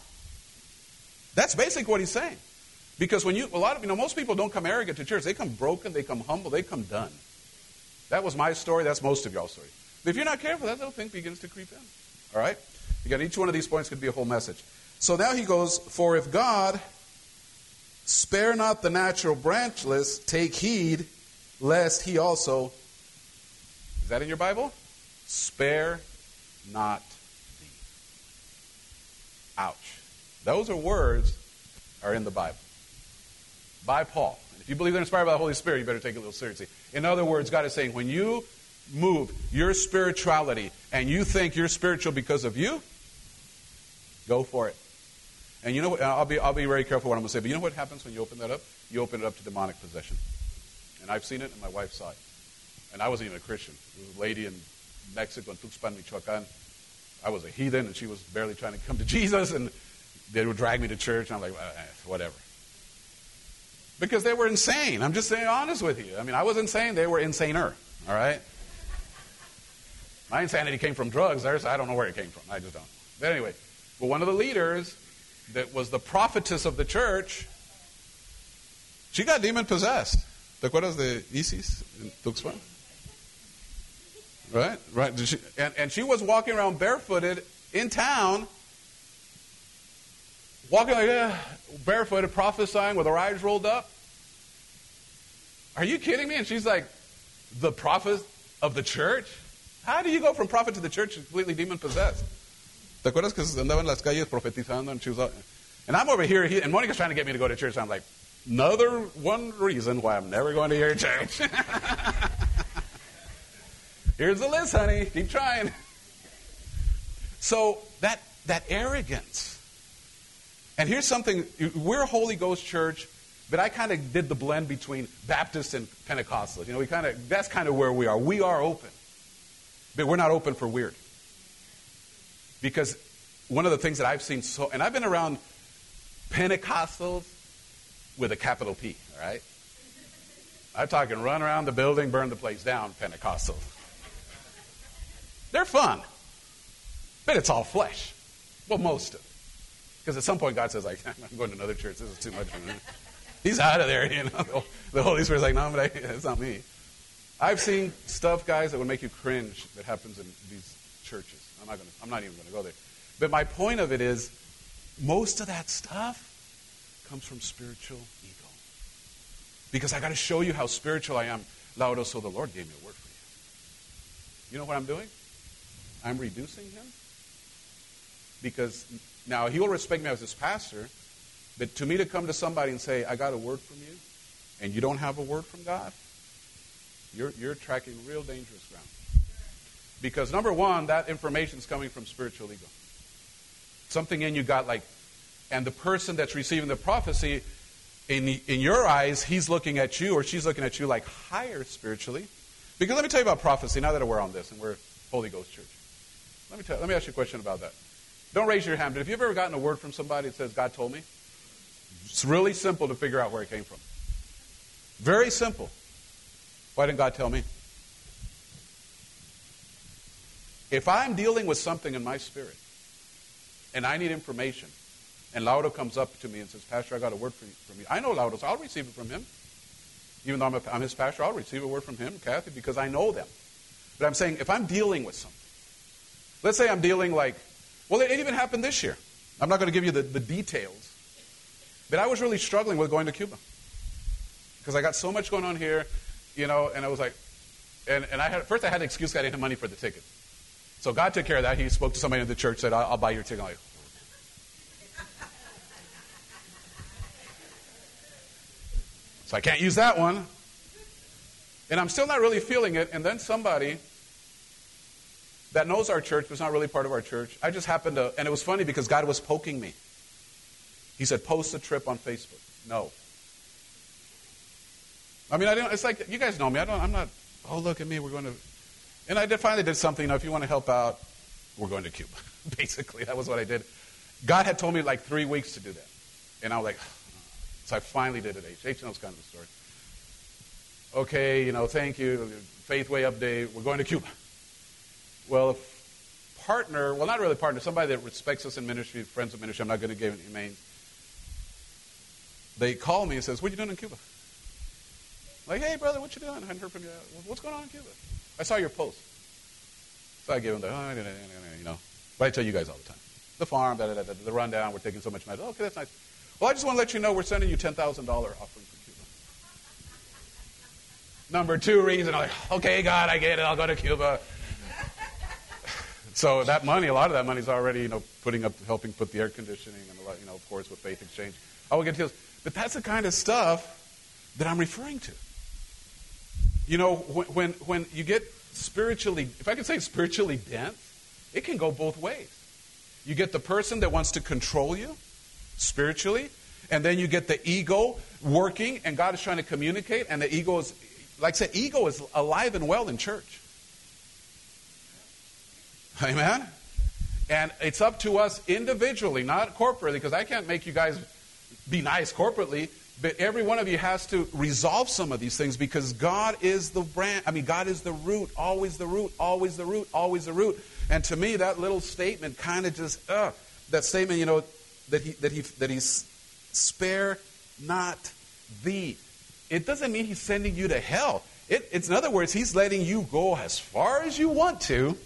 That's basically what he's saying. Because most people don't come arrogant to church. They come broken, they come humble, they come done. That was my story, that's most of y'all's story. But if you're not careful, that little thing begins to creep in. All right? Again, each one of these points could be a whole message. So now he goes, for if God spare not the natural branchless, take heed, lest he also... Is that in your Bible? Spare not thee. Ouch. Those are words are in the Bible. By Paul. And if you believe they're inspired by the Holy Spirit, you better take it a little seriously. In other words, God is saying, when you move your spirituality and you think you're spiritual because of you, go for it. And you know what? I'll be very careful what I'm going to say, but you know what happens when you open that up? You open it up to demonic possession. And I've seen it, and my wife saw it. And I wasn't even a Christian. There was a lady in Mexico, in Tuxpan, Michoacan. I was a heathen, and she was barely trying to come to Jesus, and they would drag me to church, and I'm like, whatever. Because they were insane. I'm just saying, honest with you. I mean, I was insane. They were insaner, all right? My insanity came from drugs. Theirs, I don't know where it came from. I just don't. But anyway, well, one of the leaders that was the prophetess of the church, she got demon-possessed. ¿Te acuerdas de Isis in Tuxpan? Right. And she was walking around barefooted in town, walking like that, barefooted, prophesying with her eyes rolled up. Are you kidding me? And she's like, the prophet of the church? How do you go from prophet to the church completely demon-possessed? ¿Te acuerdas que andaba en las calles profetizando? And she was out. And I'm over here, and Monica's trying to get me to go to church. I'm like, another one reason why I'm never going to your church. Here's the list, honey. Keep trying. So that arrogance. And here's something, we're a Holy Ghost church, but I kind of did the blend between Baptist and Pentecostals. You know, that's kind of where we are. We are open, but we're not open for weird. Because one of the things that I've seen, and I've been around Pentecostals with a capital P, all right? I'm talking run around the building, burn the place down, Pentecostals. They're fun, but it's all flesh. Well, most of it. Because at some point God says, like, I'm going to another church. This is too much for me. He's out of there, you know. The Holy Spirit's like, no, but that's not me. I've seen stuff, guys, that would make you cringe that happens in these churches. I'm not even going to go there. But my point of it is, most of that stuff comes from spiritual ego. Because I got to show you how spiritual I am. Laudo, so the Lord gave me a word for you. You know what I'm doing? I'm reducing him. Because... Now, he will respect me as his pastor, but to me to come to somebody and say, I got a word from you, and you don't have a word from God, you're tracking real dangerous ground. Because, number one, that information is coming from spiritual ego. Something in you got and the person that's receiving the prophecy, in your eyes, he's looking at you or she's looking at you like higher spiritually. Because let me tell you about prophecy, now that we're on this, and we're Holy Ghost Church. Let me ask you a question about that. Don't raise your hand, but if you've ever gotten a word from somebody that says, God told me, it's really simple to figure out where it came from. Very simple. Why didn't God tell me? If I'm dealing with something in my spirit, and I need information, and Laudo comes up to me and says, Pastor, I got a word from you. I know Laudo, so I'll receive it from him. Even though I'm his pastor, I'll receive a word from him, Kathy, because I know them. But I'm saying, if I'm dealing with something, let's say I'm dealing well, it even happened this year. I'm not going to give you the details. But I was really struggling with going to Cuba. Because I got so much going on here, you know, and I was like, I had an excuse I didn't have money for the ticket. So God took care of that. He spoke to somebody in the church, said, I'll buy your ticket. I'm like, So I can't use that one. And I'm still not really feeling it. And then somebody that knows our church, but is not really part of our church, I just happened to, and it was funny because God was poking me. He said, post a trip on Facebook. No. I mean, I don't, it's like, you guys know me. I'm not, oh, look at me, we're going to, and I finally did something. If you want to help out, we're going to Cuba. Basically, that was what I did. God had told me like 3 weeks to do that. And I was like, so I finally did it. H knows kind of the story. Okay, you know, thank you. Faithway update. We're going to Cuba. Well, a partner, well, not really a partner, somebody that respects us in ministry, friends of ministry, I'm not going to give any names. They call me and says, what are you doing in Cuba? I'm like, hey, brother, what you doing? I hadn't heard from you. What's going on in Cuba? I saw your post. So I gave them the, you know. But I tell you guys all the time. The farm, the rundown, we're taking so much money. Okay, that's nice. Well, I just want to let you know we're sending you $10,000 offering for Cuba. Number two reason, I'm like, okay, God, I get it. I'll go to Cuba. So that money, a lot of that money is already, you know, putting up, helping put the air conditioning and a lot, you know, of course, with Faith Exchange. I will get deals. But that's the kind of stuff that I'm referring to. You know, when you get spiritually, if I could say spiritually dense, it can go both ways. You get the person that wants to control you spiritually, and then you get the ego working, and God is trying to communicate, and the ego is, like I said, ego is alive and well in church. Amen? And it's up to us individually, not corporately, because I can't make you guys be nice corporately, but every one of you has to resolve some of these things because God is the branch. I mean, God is the root, always the root, always the root, always the root. And to me, that little statement kind of just, that statement, you know, that he spare not thee. It doesn't mean he's sending you to hell. It's in other words, he's letting you go as far as you want to,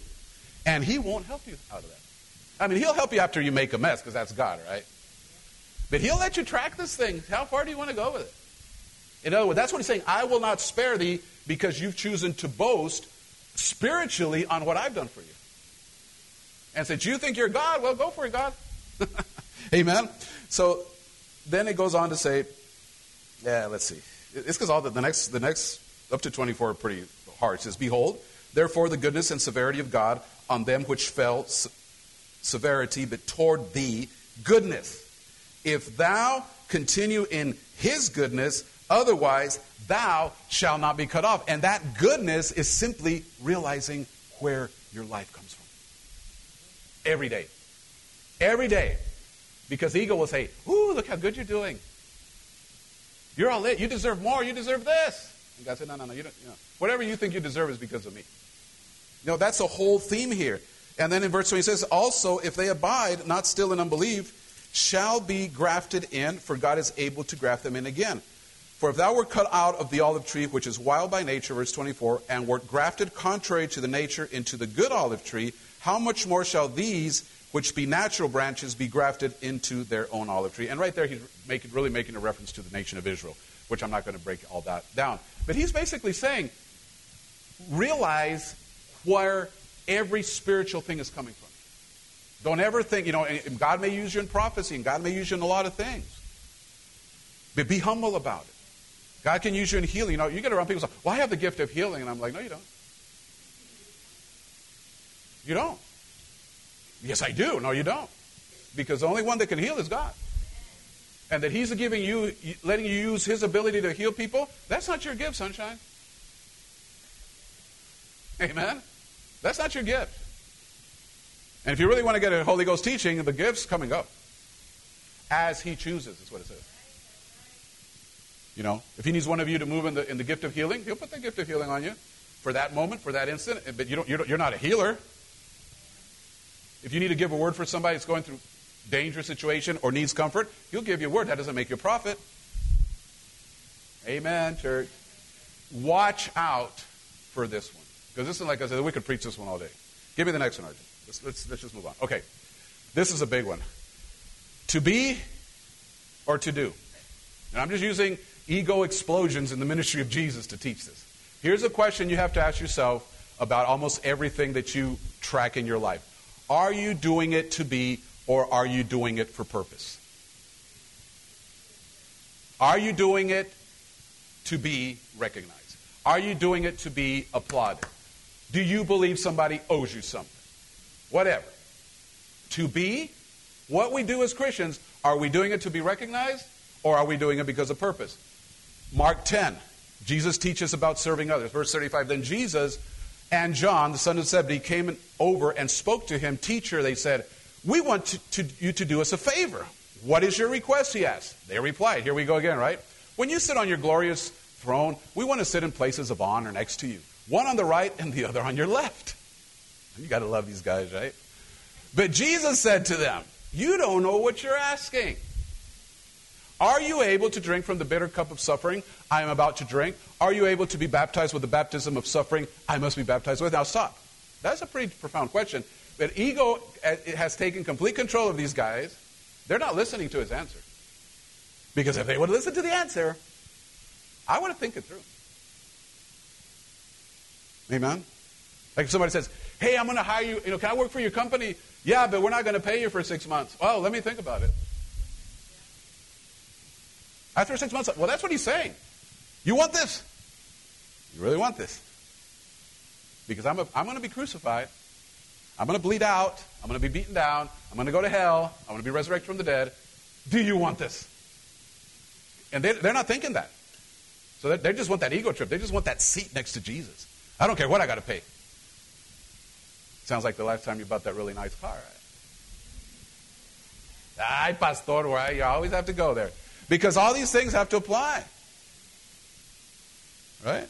and he won't help you out of that. I mean, he'll help you after you make a mess because that's God, right? But he'll let you track this thing. How far do you want to go with it? In other words, that's what he's saying. I will not spare thee because you've chosen to boast spiritually on what I've done for you. And since you think you're God, well, go for it, God. Amen? So then it goes on to say, yeah, let's see. It's because all the next up to 24 are pretty hard. It says, behold, therefore the goodness and severity of God on them which fell severity, but toward thee goodness. If thou continue in his goodness, otherwise thou shalt not be cut off. And that goodness is simply realizing where your life comes from. Every day. Every day. Because the ego will say, ooh, look how good you're doing. You're all it. You deserve more. You deserve this. And God said, no. You don't, you know. Whatever you think you deserve is because of me. You know, that's the whole theme here. And then in verse 20 it says, also, if they abide, not still in unbelief, shall be grafted in, for God is able to graft them in again. For if thou wert cut out of the olive tree, which is wild by nature, verse 24, and wert grafted contrary to the nature into the good olive tree, how much more shall these, which be natural branches, be grafted into their own olive tree? And right there he's really making a reference to the nation of Israel, which I'm not going to break all that down. But he's basically saying, realize where every spiritual thing is coming from. Don't ever think, you know, and God may use you in prophecy, and God may use you in a lot of things. But be humble about it. God can use you in healing. You know, you get around people and say, well, I have the gift of healing. And I'm like, no, you don't. You don't. Yes, I do. No, you don't. Because the only one that can heal is God. And that he's giving you, letting you use his ability to heal people, that's not your gift, sunshine. Amen? That's not your gift. And if you really want to get a Holy Ghost teaching, the gift's coming up. As he chooses, is what it says. You know, if he needs one of you to move in the gift of healing, he'll put the gift of healing on you for that moment, for that instant. But you're not a healer. If you need to give a word for somebody that's going through a dangerous situation or needs comfort, he'll give you a word. That doesn't make you a prophet. Amen, church. Watch out for this one. Because this is, like I said, we could preach this one all day. Give me the next one, Arjun. Let's just move on. Okay. This is a big one. To be or to do. And I'm just using ego explosions in the ministry of Jesus to teach this. Here's a question you have to ask yourself about almost everything that you track in your life. Are you doing it to be or are you doing it for purpose? Are you doing it to be recognized? Are you doing it to be applauded? Do you believe somebody owes you something? Whatever. To be, what we do as Christians, are we doing it to be recognized, or are we doing it because of purpose? Mark 10, Jesus teaches about serving others. Verse 35, then Jesus and John, the son of Zebedee, came over and spoke to him. Teacher, they said, we want you to do us a favor. What is your request, he asked. They replied, here we go again, right? When you sit on your glorious throne, we want to sit in places of honor next to you. One on the right and the other on your left. You got to love these guys, right? But Jesus said to them, you don't know what you're asking. Are you able to drink from the bitter cup of suffering I am about to drink? Are you able to be baptized with the baptism of suffering I must be baptized with? Now stop. That's a pretty profound question. But ego has taken complete control of these guys. They're not listening to his answer. Because if they would listen to the answer, I would have think it through. Amen? Like if somebody says, hey, I'm going to hire you. You know, can I work for your company? Yeah, but we're not going to pay you for 6 months. Well, let me think about it. After 6 months, well, that's what he's saying. You want this? You really want this? Because I'm going to be crucified. I'm going to bleed out. I'm going to be beaten down. I'm going to go to hell. I'm going to be resurrected from the dead. Do you want this? And they're not thinking that. So they just want that ego trip. They just want that seat next to Jesus. I don't care what I got to pay. Sounds like the last time you bought that really nice car. Ay, pastor, why you always have to go there. Because all these things have to apply. Right?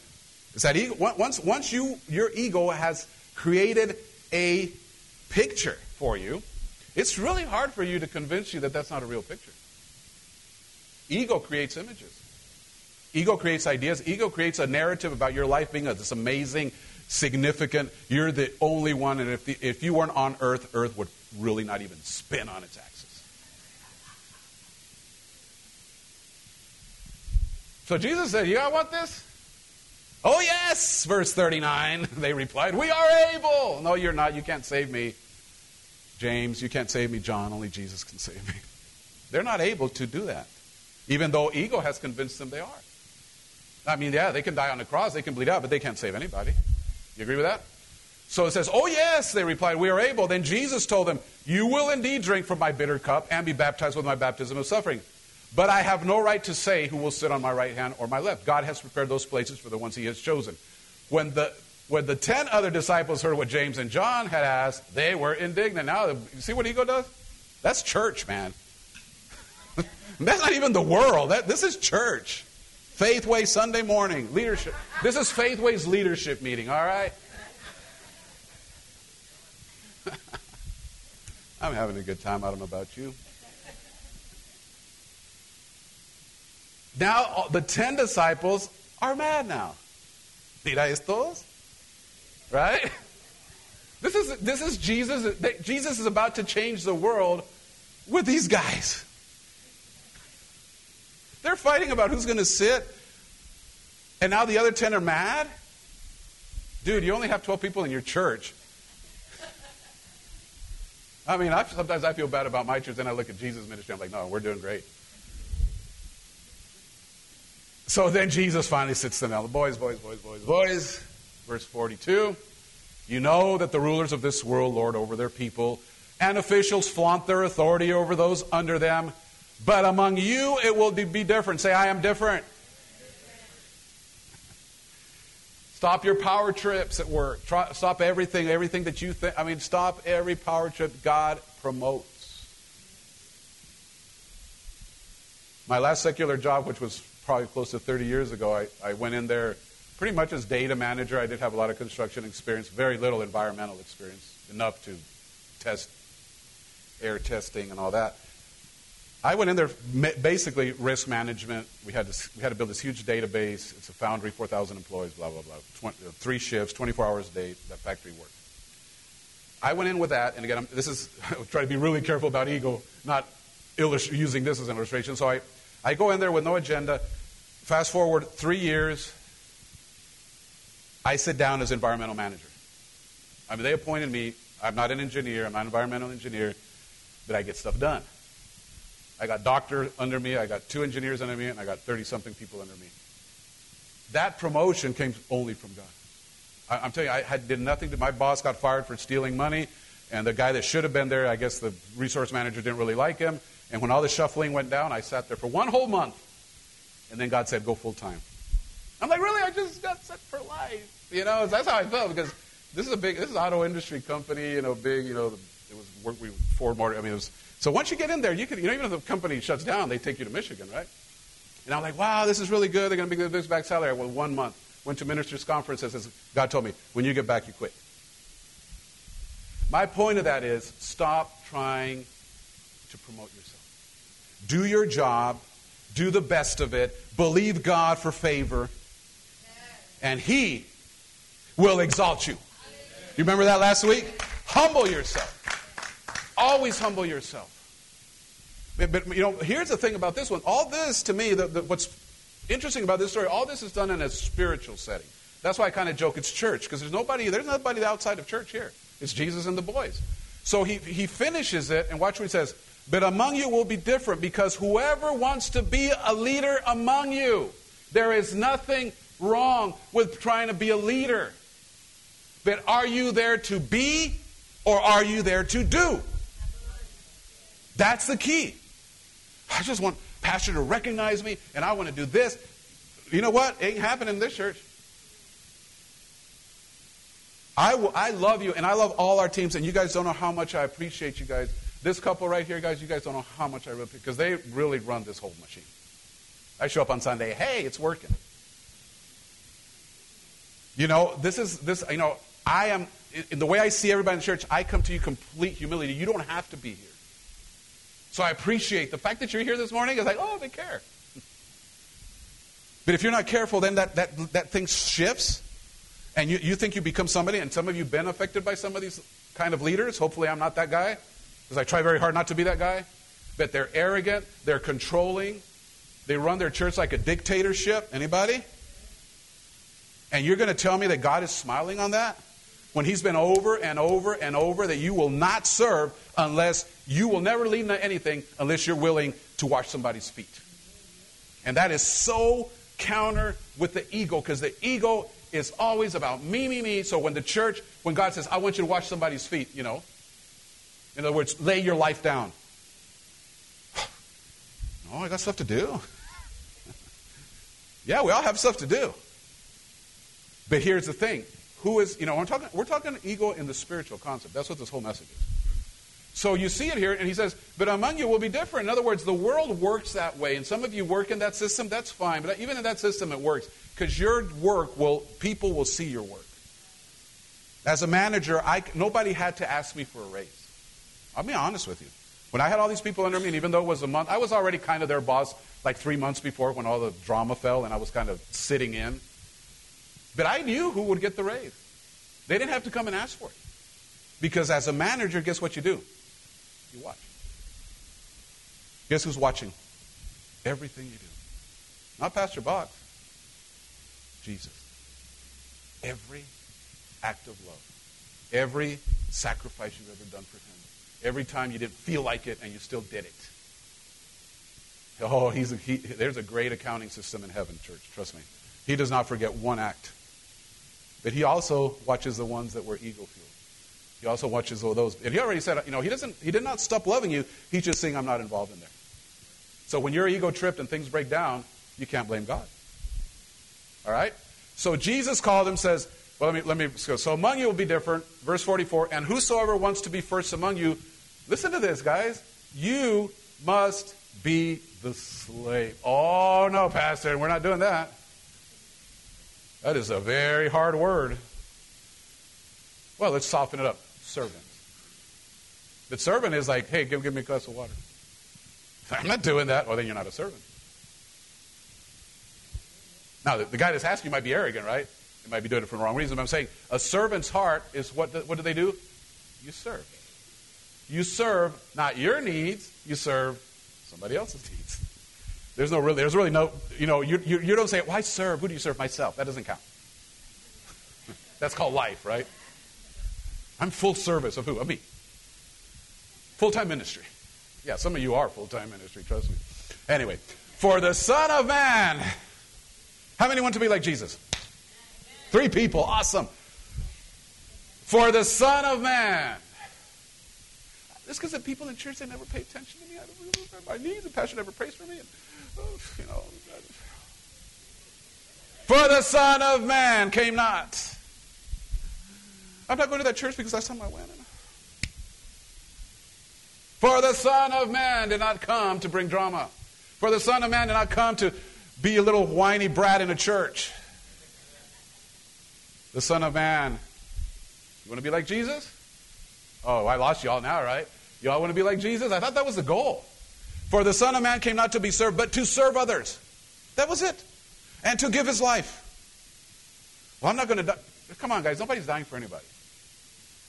It's that ego. Once your ego has created a picture for you, it's really hard for you to convince you that that's not a real picture. Ego creates images. Ego creates ideas. Ego creates a narrative about your life being this amazing, significant, you're the only one, and if you weren't on earth, earth would really not even spin on its axis. So Jesus said, yeah, I want this. Oh, yes, verse 39, they replied, we are able. No, you're not. You can't save me, James. You can't save me, John. Only Jesus can save me. They're not able to do that, even though ego has convinced them they are. I mean, yeah, they can die on the cross. They can bleed out, but they can't save anybody. You agree with that? So it says, oh, yes, they replied, we are able. Then Jesus told them, you will indeed drink from my bitter cup and be baptized with my baptism of suffering. But I have no right to say who will sit on my right hand or my left. God has prepared those places for the ones he has chosen. When the 10 other disciples heard what James and John had asked, they were indignant. Now, you see what ego does? That's church, man. That's not even the world. This is church. Faithway Sunday morning, leadership. This is Faithway's leadership meeting, all right? I'm having a good time. I don't know about you. Now, the 10 disciples are mad now. Mira estos? Right? This is Jesus. Jesus is about to change the world with these guys. They're fighting about who's going to sit. And now the other 10 are mad? Dude, you only have 12 people in your church. I mean, sometimes I feel bad about my church. Then I look at Jesus' ministry. I'm like, no, we're doing great. So then Jesus finally sits them down. Boys. Verse 42. You know that the rulers of this world lord over their people, and officials flaunt their authority over those under them. But among you it will be different. Say, I am different. Stop your power trips at work. Stop everything that you think. I mean, stop every power trip God promotes. My last secular job, which was probably close to 30 years ago, I went in there pretty much as data manager. I did have a lot of construction experience, very little environmental experience, enough to test air testing and all that. I went in there basically risk management. We had to build this huge database. It's a foundry, 4,000 employees, blah, blah, blah. 3 shifts, 24 hours a day, that factory work. I went in with that, and again, I'll try to be really careful about ego, not using this as an illustration. So I go in there with no agenda. Fast forward 3 years, I sit down as environmental manager. I mean, they appointed me. I'm not an engineer. I'm not an environmental engineer, but I get stuff done. I got a doctor under me. I got 2 engineers under me, and I got 30-something people under me. That promotion came only from God. I'm telling you, I did nothing. My boss got fired for stealing money, and the guy that should have been there, I guess the resource manager didn't really like him. And when all the shuffling went down, I sat there for one whole month, and then God said, go full time. I'm like, really? I just got set for life. You know, that's how I felt, because this is auto industry company, you know, big, you know, it was work we Ford Motor. I mean, it was, so once you get in there, you can, you know, even if the company shuts down, they take you to Michigan, right? And I'm like, wow, this is really good. They're going to be this back salary. Well, 1 month. Went to ministers' conferences. God told me, when you get back, you quit. My point of that is, stop trying to promote yourself. Do your job. Do the best of it. Believe God for favor. And He will exalt you. You remember that last week? Humble yourself. Always humble yourself. But, you know, here's the thing about this one. All this, to me, what's interesting about this story, all this is done in a spiritual setting. That's why I kind of joke it's church, because there's nobody outside of church here. It's Jesus and the boys. So he finishes it, and watch what he says. But among you will be different, because whoever wants to be a leader among you, there is nothing wrong with trying to be a leader. But are you there to be, or are you there to do? That's the key. I just want pastor to recognize me, and I want to do this. You know what? It ain't happening in this church. I love you, and I love all our teams, and you guys don't know how much I appreciate you guys. This couple right here, guys, you guys don't know how much I really appreciate, because they really run this whole machine. I show up on Sunday, hey, it's working. You know, I am, in the way I see everybody in the church, I come to you complete humility. You don't have to be here. So I appreciate the fact that you're here this morning. It's like, oh, they care. But if you're not careful, then that thing shifts, and you think you become somebody, and some of you have been affected by some of these kind of leaders. Hopefully I'm not that guy, because I try very hard not to be that guy. But they're arrogant, they're controlling, they run their church like a dictatorship. Anybody? And you're going to tell me that God is smiling on that? When He's been over and over and over that you will not serve unless you will never lead into anything unless you're willing to wash somebody's feet. And that is so counter with the ego, because the ego is always about me, me, me. So when God says, I want you to wash somebody's feet, you know, in other words, lay your life down. No, I got stuff to do. Yeah, we all have stuff to do. But here's the thing. Who is, you know, we're talking ego in the spiritual concept. That's what this whole message is. So you see it here, and he says, but among you will be different. In other words, the world works that way, and some of you work in that system, that's fine. But even in that system, it works, because your work people will see your work. As a manager, nobody had to ask me for a raise. I'll be honest with you. When I had all these people under me, and even though it was a month, I was already kind of their boss like 3 months before when all the drama fell, and I was kind of sitting in. But I knew who would get the raise. They didn't have to come and ask for it. Because as a manager, guess what you do? You watch. Guess who's watching? Everything you do. Not Pastor Box. Jesus. Every act of love. Every sacrifice you've ever done for Him. Every time you didn't feel like it and you still did it. Oh, there's a great accounting system in heaven, church. Trust me. He does not forget one act. But He also watches the ones that were ego-fueled. He also watches all those. And He already said, you know, He did not stop loving you. He's just saying, I'm not involved in there. So when your ego tripped and things break down, you can't blame God. All right? So Jesus called him, says, well, let me go. So among you will be different. Verse 44, and whosoever wants to be first among you, listen to this, guys. You must be the slave. Oh, no, Pastor, we're not doing that. That is a very hard word. Well, let's soften it up. Servant. The servant is like, hey, give me a glass of water. I'm not doing that. Well, then you're not a servant. Now, the guy that's asking you might be arrogant, right? He might be doing it for the wrong reason. But I'm saying a servant's heart is what do they do? You serve. You serve not your needs. You serve somebody else's needs. There's really no, you know, you don't say, why serve? Who do you serve? Myself. That doesn't count. That's called life, right? I'm full service of who? Of me. Full-time ministry. Yeah, some of you are full-time ministry, trust me. Anyway, for the Son of Man How many want to be like Jesus? 3 people. Awesome. For the Son of Man. Just because the people in church, they never pay attention to me. I don't really remember my needs. The pastor never prays for me. And, you know. For the Son of Man came not. I'm not going to that church because last time I went. For the Son of Man did not come to bring drama. For the Son of Man did not come to be a little whiny brat in a church. The Son of Man. You want to be like Jesus? Oh, I lost you all now, right? You all want to be like Jesus? I thought that was the goal. For the Son of Man came not to be served, but to serve others. That was it. And to give his life. Well, I'm not going to die. Come on, guys. Nobody's dying for anybody.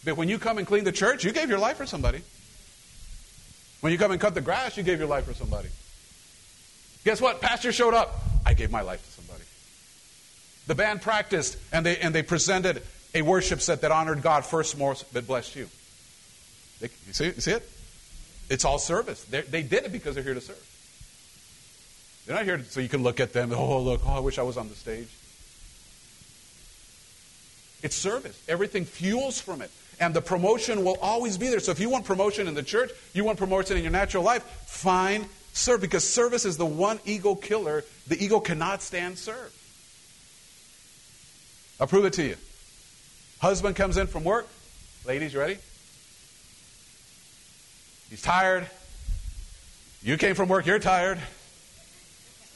But when you come and clean the church, you gave your life for somebody. When you come and cut the grass, you gave your life for somebody. Guess what? Pastor showed up. I gave my life to somebody. The band practiced, and they presented a worship set that honored God first more, but blessed you. You see it? It's all service. They did it because they're here to serve. They're not here so you can look at them. Oh, look. Oh, I wish I was on the stage. It's service. Everything fuels from it. And the promotion will always be there. So if you want promotion in the church, you want promotion in your natural life, fine, serve. Because service is the one ego killer. The ego cannot stand serve. I'll prove it to you. Husband comes in from work. Ladies, you ready? He's tired. You came from work. You're tired.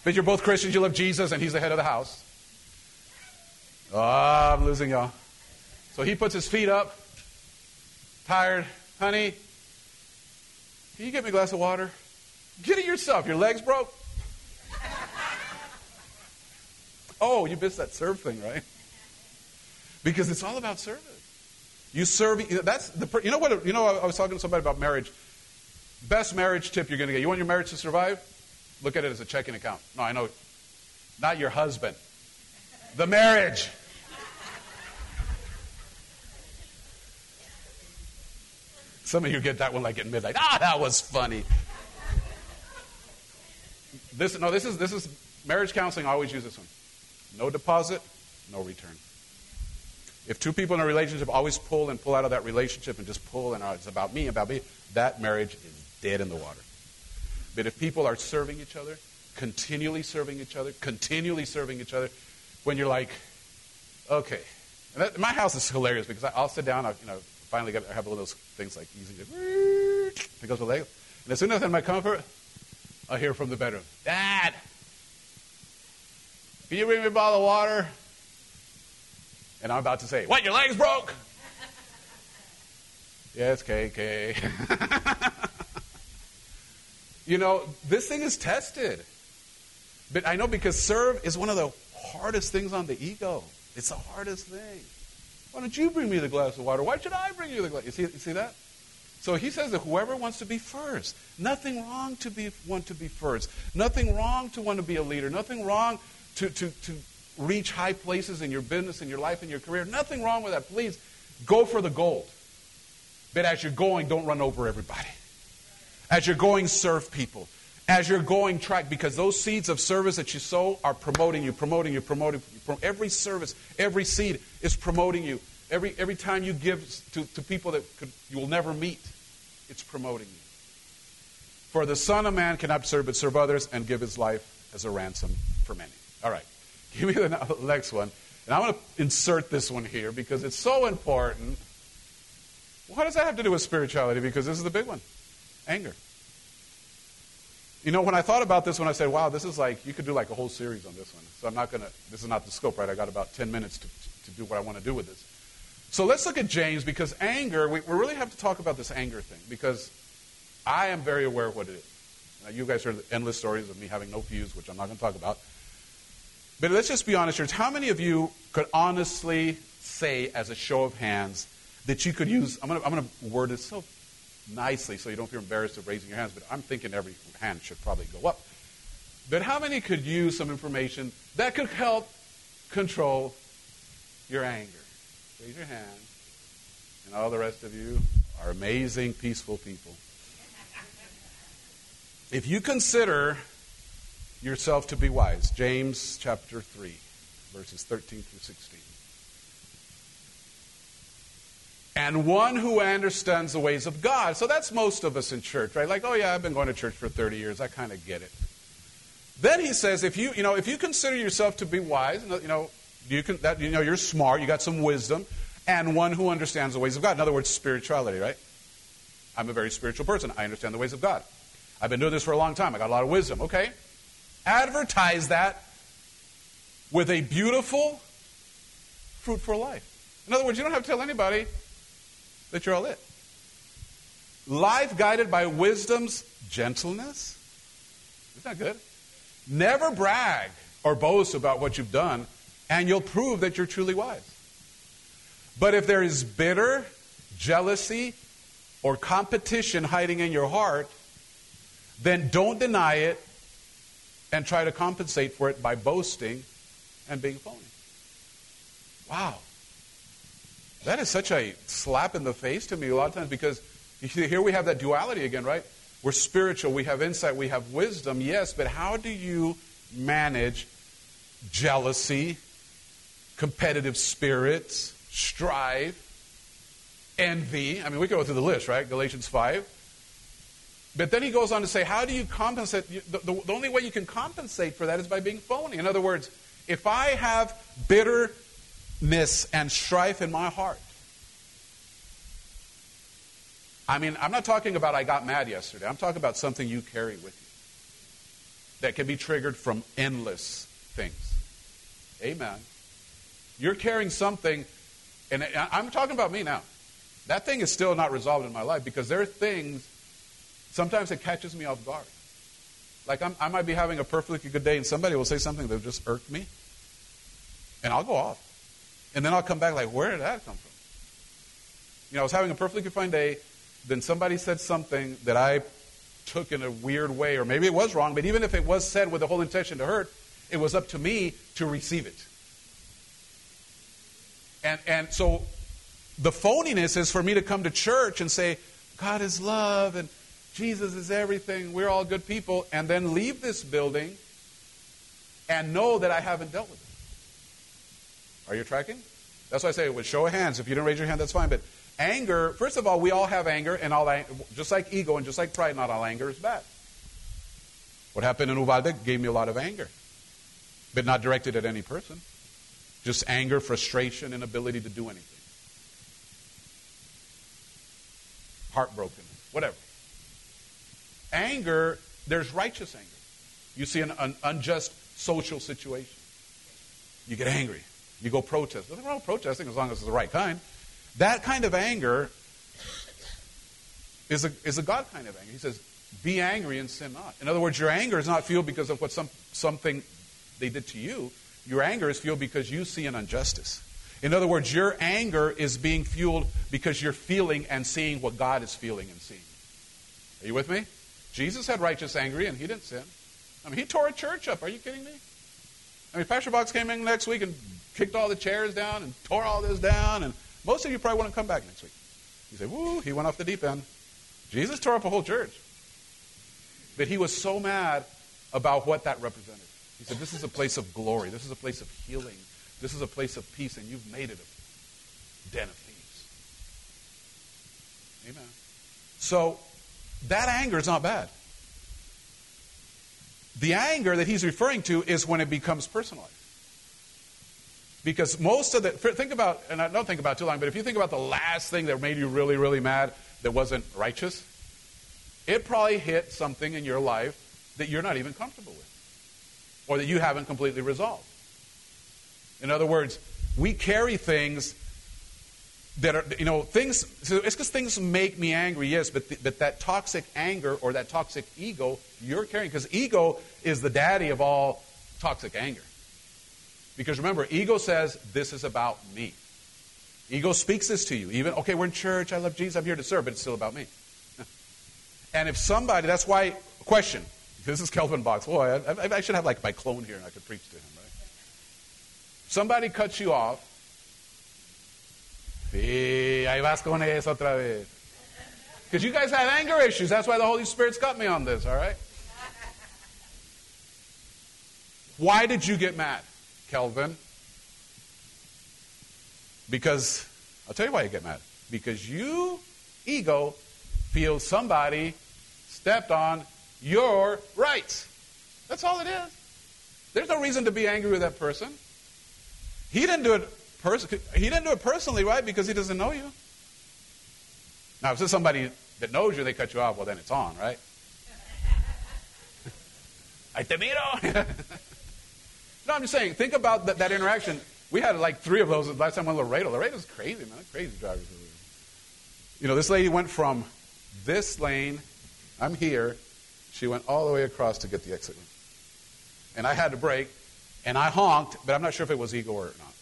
But you're both Christians, you love Jesus, and he's the head of the house. Oh, I'm losing y'all. So he puts his feet up, tired. Honey, can you get me a glass of water? Get it yourself. Your leg's broke. Oh, you missed that serve thing, right? Because it's all about service. You serve. That's the. You know what? You know, I was talking to somebody about marriage. Best marriage tip you're going to get. You want your marriage to survive? Look at it as a checking account. No, I know. Not your husband. The marriage. Some of you get that one like at midnight. Ah, that was funny. This is marriage counseling. I always use this one. No deposit, no return. If 2 people in a relationship always pull and pull out of that relationship and just pull and it's about me, that marriage is dead in the water. But if people are serving each other, continually serving each other, when you're like, okay. And my house is hilarious because I'll sit down, I have one of those things like easy to pick up the leg. And as soon as I'm in my comfort, I hear from the bedroom, Dad, can you bring me a bottle of water? And I'm about to say, what, your leg's broke? Yes, KK. You know, this thing is tested. But I know because serve is one of the hardest things on the ego. It's the hardest thing. Why don't you bring me the glass of water? Why should I bring you the glass? You see that? So he says that whoever wants to be first, nothing wrong to want to be first. Nothing wrong to want to be a leader. Nothing wrong to reach high places in your business, in your life, in your career. Nothing wrong with that. Please, go for the gold. But as you're going, don't run over everybody. As you're going, serve people. As you're going, track. Because those seeds of service that you sow are promoting you. Every service, every seed is promoting you. Every time you give to people that you will never meet, it's promoting you. For the Son of Man cannot serve but serve others and give his life as a ransom for many. All right. Give me the next one. And I'm going to insert this one here because it's so important. What does that have to do with spirituality? Because this is the big one. Anger. You know, when I thought about this one, I said, wow, this is like, you could do like a whole series on this one. So I'm not going to, this is not the scope, right? I got about 10 minutes to do what I want to do with this. So let's look at James, because anger, we really have to talk about this anger thing, because I am very aware of what it is. Now, you guys heard endless stories of me having no fuse, which I'm not going to talk about. But let's just be honest here. How many of you could honestly say, as a show of hands, that you could use, I'm going to word it so nicely so you don't feel embarrassed of raising your hands, but I'm thinking every hand should probably go up. But how many could use some information that could help control your anger? Raise your hand. And all the rest of you are amazing, peaceful people. If you consider yourself to be wise. James chapter 3, verses 13 through 16. And one who understands the ways of God. So that's most of us in church, right? Like, oh yeah, I've been going to church for 30 years. I kind of get it. Then he says, if you consider yourself to be wise, you're smart, you got some wisdom, and one who understands the ways of God. In other words, spirituality, right? I'm a very spiritual person. I understand the ways of God. I've been doing this for a long time. I got a lot of wisdom. Okay. Advertise that with a beautiful, fruitful life. In other words, you don't have to tell anybody that you're all it. Life guided by wisdom's gentleness. Isn't that good? Never brag or boast about what you've done, and you'll prove that you're truly wise. But if there is bitter, jealousy, or competition hiding in your heart, then don't deny it and try to compensate for it by boasting and being phony. Wow. That is such a slap in the face to me a lot of times, because here we have that duality again, right? We're spiritual, we have insight, we have wisdom, yes, but how do you manage jealousy, competitive spirits, strife, envy? I mean, we go through the list, right? Galatians 5. But then he goes on to say, how do you compensate? The only way you can compensate for that is by being phony. In other words, if I have bitterness and strife in my heart, I mean, I'm not talking about I got mad yesterday. I'm talking about something you carry with you that can be triggered from endless things. Amen. You're carrying something, and I'm talking about me now. That thing is still not resolved in my life, because there are things, sometimes it catches me off guard. Like I might be having a perfectly good day, and somebody will say something that just irked me, and I'll go off. And then I'll come back like, where did that come from? You know, I was having a perfectly fine day, then somebody said something that I took in a weird way, or maybe it was wrong, but even if it was said with the whole intention to hurt, it was up to me to receive it. And so the phoniness is for me to come to church and say, God is love, and Jesus is everything, we're all good people, and then leave this building and know that I haven't dealt with it. Are you tracking? That's why I say, with show of hands, if you didn't raise your hand, that's fine, but anger, first of all, we all have anger, and all just like ego and just like pride, not all anger is bad. What happened in Uvalde gave me a lot of anger, but not directed at any person. Just anger, frustration, inability to do anything. Heartbroken, whatever. Anger, there's righteous anger. You see an unjust social situation. You get angry. You go protest. Nothing wrong with protesting as long as it's the right kind. That kind of anger is a God kind of anger. He says, be angry and sin not. In other words, your anger is not fueled because of what something they did to you. Your anger is fueled because you see an injustice. In other words, your anger is being fueled because you're feeling and seeing what God is feeling and seeing. Are you with me? Jesus had righteous anger and he didn't sin. I mean, he tore a church up. Are you kidding me? I mean, Pastor Box came in next week and kicked all the chairs down and tore all this down, and most of you probably wouldn't come back next week. You say, woo, he went off the deep end. Jesus tore up a whole church. But he was so mad about what that represented. He said, this is a place of glory. This is a place of healing. This is a place of peace, and you've made it a den of thieves. Amen. So that anger is not bad. The anger that he's referring to is when it becomes personalized. Because most of the, think about, and I don't think about it too long, but if you think about the last thing that made you really, really mad that wasn't righteous, it probably hit something in your life that you're not even comfortable with, or that you haven't completely resolved. In other words, we carry things that are, things, so it's because things make me angry, yes, but that toxic anger or that toxic ego you're carrying, because ego is the daddy of all toxic anger. Because remember, ego says, this is about me. Ego speaks this to you. Even, okay, we're in church, I love Jesus, I'm here to serve, but it's still about me. And if somebody, that's why, question, this is Kelvin Box. Boy, I should have like my clone here and I could preach to him, right? Somebody cuts you off. Sí, ahí vas con eso otra vez. Because you guys have anger issues, that's why the Holy Spirit's got me on this, all right? Why did you get mad, Kelvin? Because, I'll tell you why you get mad. Because you, ego, feel somebody stepped on your rights. That's all it is. There's no reason to be angry with that person. He didn't do it personally, right? Because he doesn't know you. Now, if it's somebody that knows you, they cut you off, well, then it's on, right? I te miro. No, I'm just saying, think about that interaction. We had like three of those last time we went to Laredo. Laredo's crazy, man. Crazy drivers over there. You know, this lady went from this lane, I'm here, she went all the way across to get the exit lane. And I had to brake, and I honked, but I'm not sure if it was ego or not.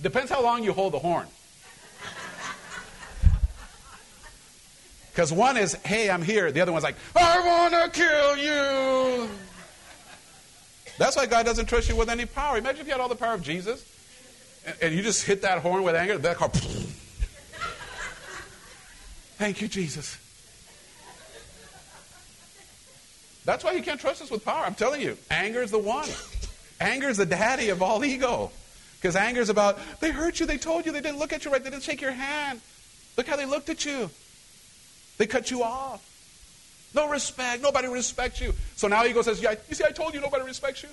Depends how long you hold the horn. Because one is, hey, I'm here. The other one's like, I want to kill you. That's why God doesn't trust you with any power. Imagine if you had all the power of Jesus, and you just hit that horn with anger. That car, thank you, Jesus. That's why you can't trust us with power. I'm telling you, anger is the one. Anger is the daddy of all ego. Because anger is about, they hurt you, they told you, they didn't look at you right, they didn't shake your hand. Look how they looked at you. They cut you off. No respect. Nobody respects you. So now ego says, yeah, you see, I told you nobody respects you.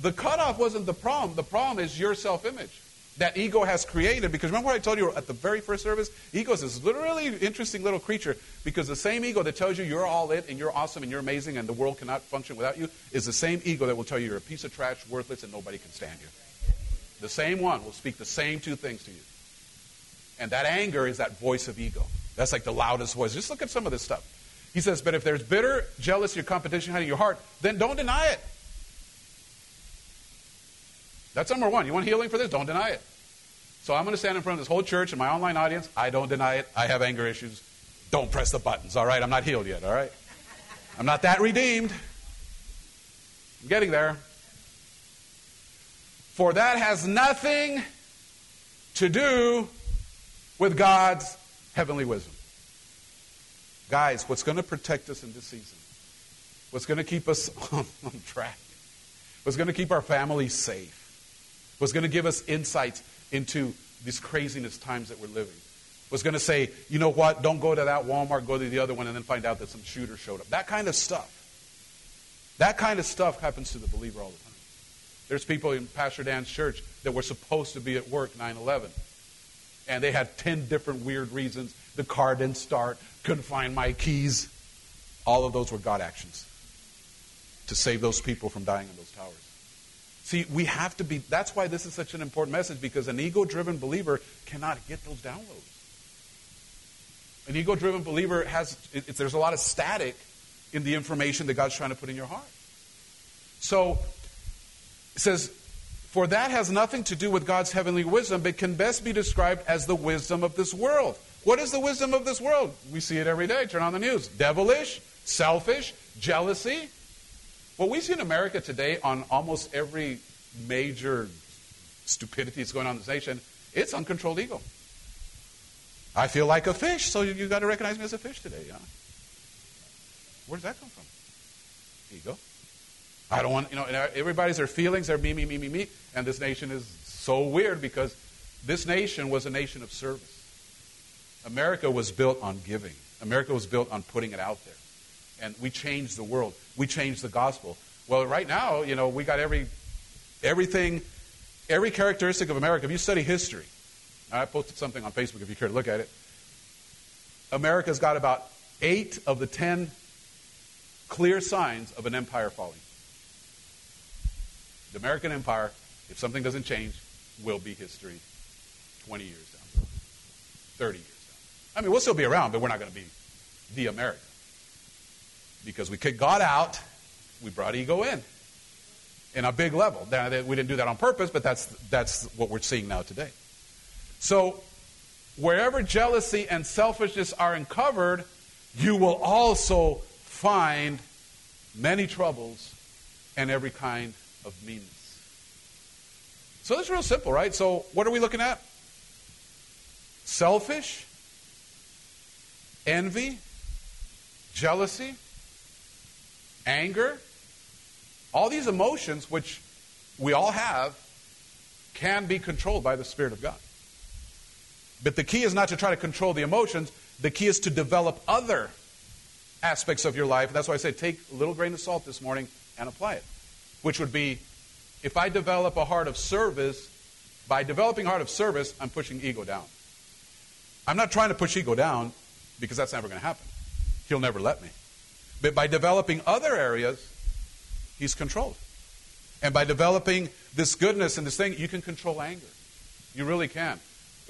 The cutoff wasn't the problem. The problem is your self-image that ego has created. Because remember what I told you at the very first service? Ego is this literally interesting little creature, because the same ego that tells you you're all it and you're awesome and you're amazing and the world cannot function without you is the same ego that will tell you you're a piece of trash, worthless, and nobody can stand you. The same one will speak the same two things to you. And that anger is that voice of ego. That's like the loudest voice. Just look at some of this stuff. He says, but if there's bitter, jealousy, or competition hiding in your heart, then don't deny it. That's number one. You want healing for this? Don't deny it. So I'm going to stand in front of this whole church and my online audience. I don't deny it. I have anger issues. Don't press the buttons, all right? I'm not healed yet, all right? I'm not that redeemed. I'm getting there. For that has nothing to do with God's heavenly wisdom. Guys, what's going to protect us in this season? What's going to keep us on track? What's going to keep our family safe? What's going to give us insights into these craziness times that we're living? What's going to say, you know what, don't go to that Walmart, go to the other one, and then find out that some shooter showed up. That kind of stuff. That kind of stuff happens to the believer all the time. There's people in Pastor Dan's church that were supposed to be at work 9/11. And they had 10 different weird reasons. The car didn't start. Couldn't find my keys. All of those were God actions to save those people from dying in those towers. See, we have to be... That's why this is such an important message, because an ego-driven believer cannot get those downloads. An ego-driven believer has... There's a lot of static in the information that God's trying to put in your heart. So, it says... For that has nothing to do with God's heavenly wisdom, but can best be described as the wisdom of this world. What is the wisdom of this world? We see it every day. Turn on the news. Devilish, selfish, jealousy. What we see in America today on almost every major stupidity that's going on in this nation, it's uncontrolled ego. I feel like a fish, so you've got to recognize me as a fish today. Yeah. Where does that come from? Ego. I don't want, everybody's their feelings, they're me. And this nation is so weird, because this nation was a nation of service. America was built on giving. America was built on putting it out there. And we changed the world. We changed the gospel. Well, right now, we got everything, every characteristic of America. If you study history, I posted something on Facebook if you care to look at it. America's got about 8 of the 10 clear signs of an empire falling. The American Empire, if something doesn't change, will be history 20 years down, 30 years down. I mean, we'll still be around, but we're not going to be the America. Because we kicked God out, we brought ego in a big level. Now, we didn't do that on purpose, but that's what we're seeing now today. So, wherever jealousy and selfishness are uncovered, you will also find many troubles and every kind of meanness. So that's real simple, right? So what are we looking at? Selfish, envy, jealousy, anger, all these emotions, which we all have, can be controlled by the Spirit of God. But the key is not to try to control the emotions. The key is to develop other aspects of your life. And that's why I say take a little grain of salt this morning and apply it, which would be, if I develop a heart of service, by developing a heart of service, I'm pushing ego down. I'm not trying to push ego down because that's never going to happen. He'll never let me. But by developing other areas, he's controlled. And by developing this goodness and this thing, you can control anger. You really can.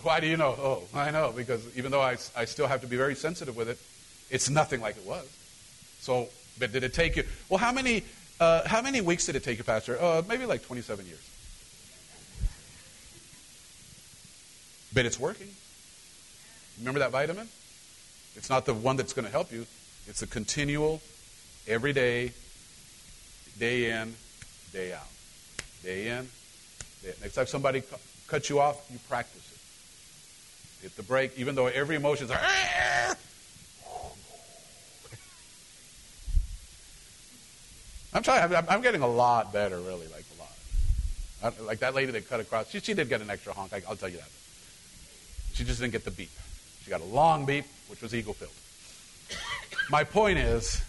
Why do you know? Oh, I know, because even though I still have to be very sensitive with it, it's nothing like it was. So, but did it take you? Well, how many weeks did it take you, Pastor? Maybe like 27 years. But it's working. Remember that vitamin? It's not the one that's going to help you. It's a continual, every day in, day out. Day in, day out. Next time somebody cuts you off, you practice it. Hit the brake, even though every emotion is like, I'm trying. I'm getting a lot better, really, like a lot. Like that lady that cut across, she did get an extra honk, I'll tell you that. She just didn't get the beep. She got a long beep, which was ego-filled. My point is,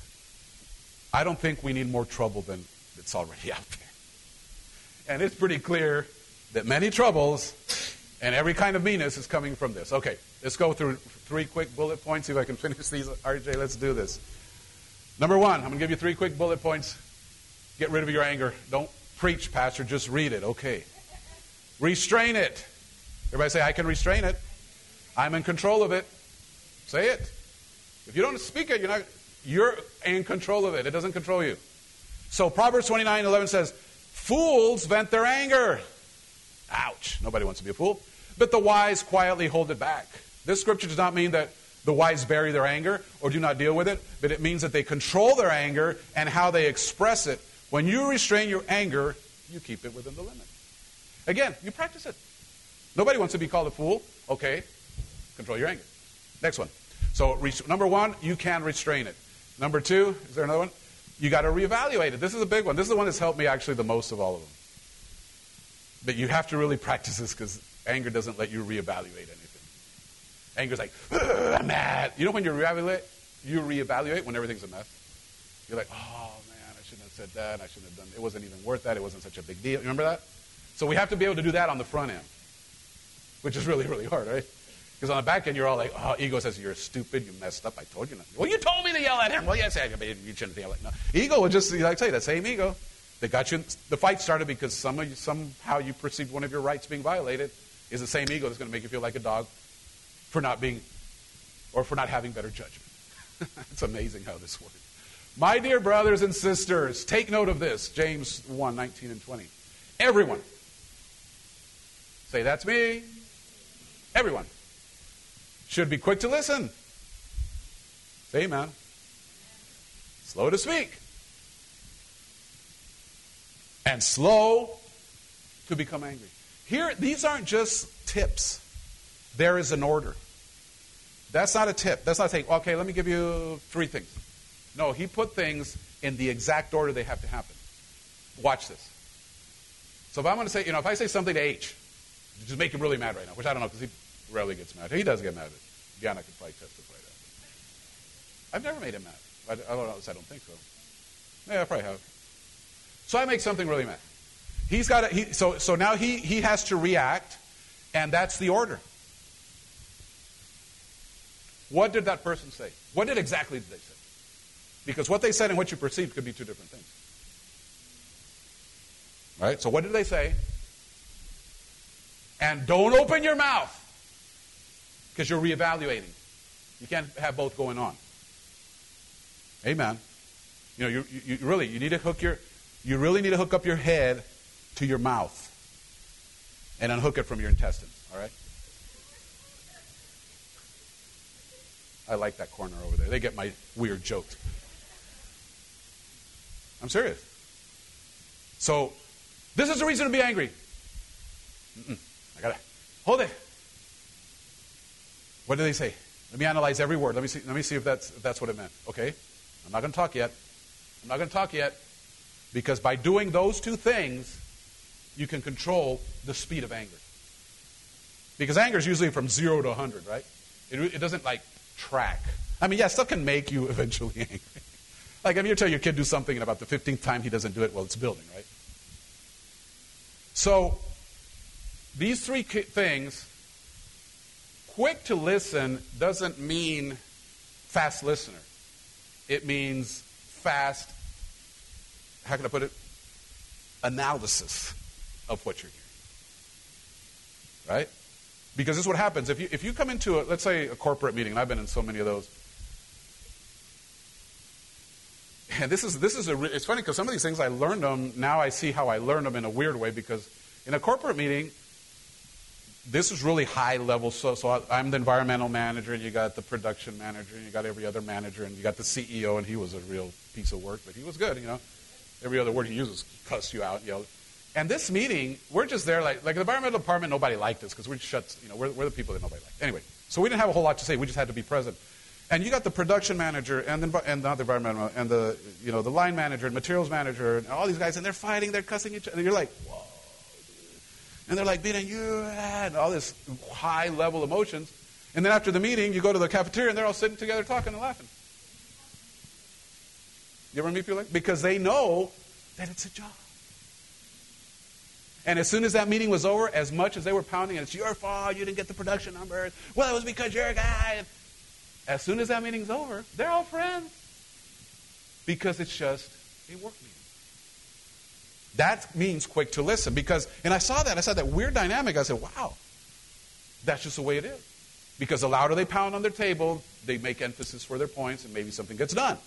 I don't think we need more trouble than that's already out there. And it's pretty clear that many troubles and every kind of meanness is coming from this. Okay, let's go through three quick bullet points. See if I can finish these. RJ, let's do this. Number one, I'm going to give you three quick bullet points. Get rid of your anger. Don't preach, Pastor. Just read it. Okay. Restrain it. Everybody say, I can restrain it. I'm in control of it. Say it. If you don't speak it, you're in control of it. It doesn't control you. So Proverbs 29:11 says, fools vent their anger. Ouch. Nobody wants to be a fool. But the wise quietly hold it back. This scripture does not mean that the wise bury their anger or do not deal with it, but it means that they control their anger and how they express it. When you restrain your anger, you keep it within the limit. Again, you practice it. Nobody wants to be called a fool. Okay, control your anger. Next one. So number one, you can restrain it. Number two, is there another one? You got to reevaluate it. This is a big one. This is the one that's helped me actually the most of all of them. But you have to really practice this because anger doesn't let you reevaluate anything. Anger's like, I'm mad. You know when you reevaluate? You reevaluate when everything's a mess. You're like, oh man, I shouldn't have said that. I shouldn't have done. It wasn't even worth that. It wasn't such a big deal. You remember that? So we have to be able to do that on the front end, which is really, really hard, right? Because on the back end, you're all like, oh, ego says, you're stupid, you messed up, I told you not. Well, you told me to yell at him. Well, yes, you shouldn't yell at him. No. Ego will just, like I say, that same ego that got you. The fight started because somehow you perceived one of your rights being violated is the same ego that's going to make you feel like a dog for not being, or for not having better judgment. It's amazing how this works. My dear brothers and sisters, take note of this, James 1:19 and 20. Everyone, say, that's me. Everyone should be quick to listen. Say amen. Slow to speak. And slow to become angry. Here, these aren't just tips. There is an order. That's not a tip. That's not saying, okay, let me give you three things. No, he put things in the exact order they have to happen. Watch this. So if I'm going to say, if I say something to H, just make him really mad right now, which I don't know because he rarely gets mad. He does get mad at it. Gianna could probably testify to that. I've never made him mad. I don't know. I don't think so. Yeah, I probably have. So I make something really mad. He's got it. So now he has to react, and that's the order. What did that person say? What did exactly did they say? Because what they said and what you perceived could be two different things. Right? So what did they say? And don't open your mouth because you're reevaluating. You can't have both going on. Amen. You really need to hook up your head to your mouth and unhook it from your intestines. All right. I like that corner over there. They get my weird jokes. I'm serious. So, this is the reason to be angry. I gotta hold it. What do they say? Let me analyze every word. Let me see if that's what it meant. Okay, I'm not gonna talk yet. I'm not going to talk yet. Because by doing those two things, you can control the speed of anger. Because anger is usually from 0 to 100, right? It doesn't, like, track. I mean, yeah, stuff can make you eventually angry. Like, if you tell your kid do something and about the 15th time he doesn't do it, well, it's building, right? So, these three things, quick to listen doesn't mean fast listener. It means fast, how can I put it? Analysis of what you're hearing, right? Because this is what happens. If you come into, let's say, a corporate meeting, and I've been in so many of those, and it's funny because some of these things I learned them, now I see how I learned them in a weird way, because in a corporate meeting, this is really high level, so I'm the environmental manager, and you got the production manager, and you got every other manager, and you got the CEO, and he was a real piece of work, but he was good, you know. Every other word he uses cuss you out, yell. And this meeting, we're just there like the environmental department, nobody liked us because we shut, you know, we're the people that nobody liked. Anyway, so we didn't have a whole lot to say. We just had to be present. And you got the production manager and not the environmental and the, you know, the line manager and materials manager and all these guys, and they're fighting, they're cussing each other. And you're like, whoa. And they're like beating you and all this high level emotions. And then after the meeting, you go to the cafeteria and they're all sitting together talking and laughing. You ever meet people like that? Because they know that it's a job. And as soon as that meeting was over, as much as they were pounding, and it's your fault, you didn't get the production numbers, well, it was because you're a guy. As soon as that meeting's over, they're all friends. Because it's just a work meeting. That means quick to listen. Because, and I saw that weird dynamic. I said, wow, that's just the way it is. Because the louder they pound on their table, they make emphasis for their points, and maybe something gets done.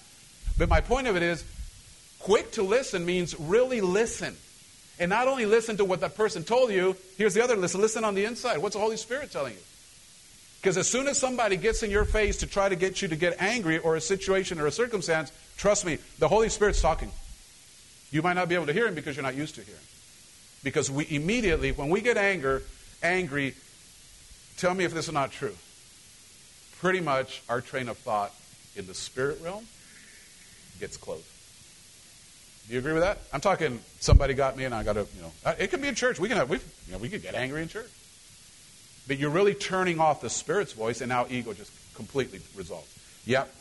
But my point of it is, quick to listen means really listen. And not only listen to what that person told you, here's the other listen. Listen on the inside. What's the Holy Spirit telling you? Because as soon as somebody gets in your face to try to get you to get angry or a situation or a circumstance, trust me, the Holy Spirit's talking. You might not be able to hear him because you're not used to hearing. Because we immediately, when we get angry, tell me if this is not true. Pretty much our train of thought in the spirit realm gets closed. Do you agree with that? I'm talking somebody got me and I got to, you know. It can be in church. We could get angry in church. But you're really turning off the Spirit's voice and now ego just completely resolves. Yep,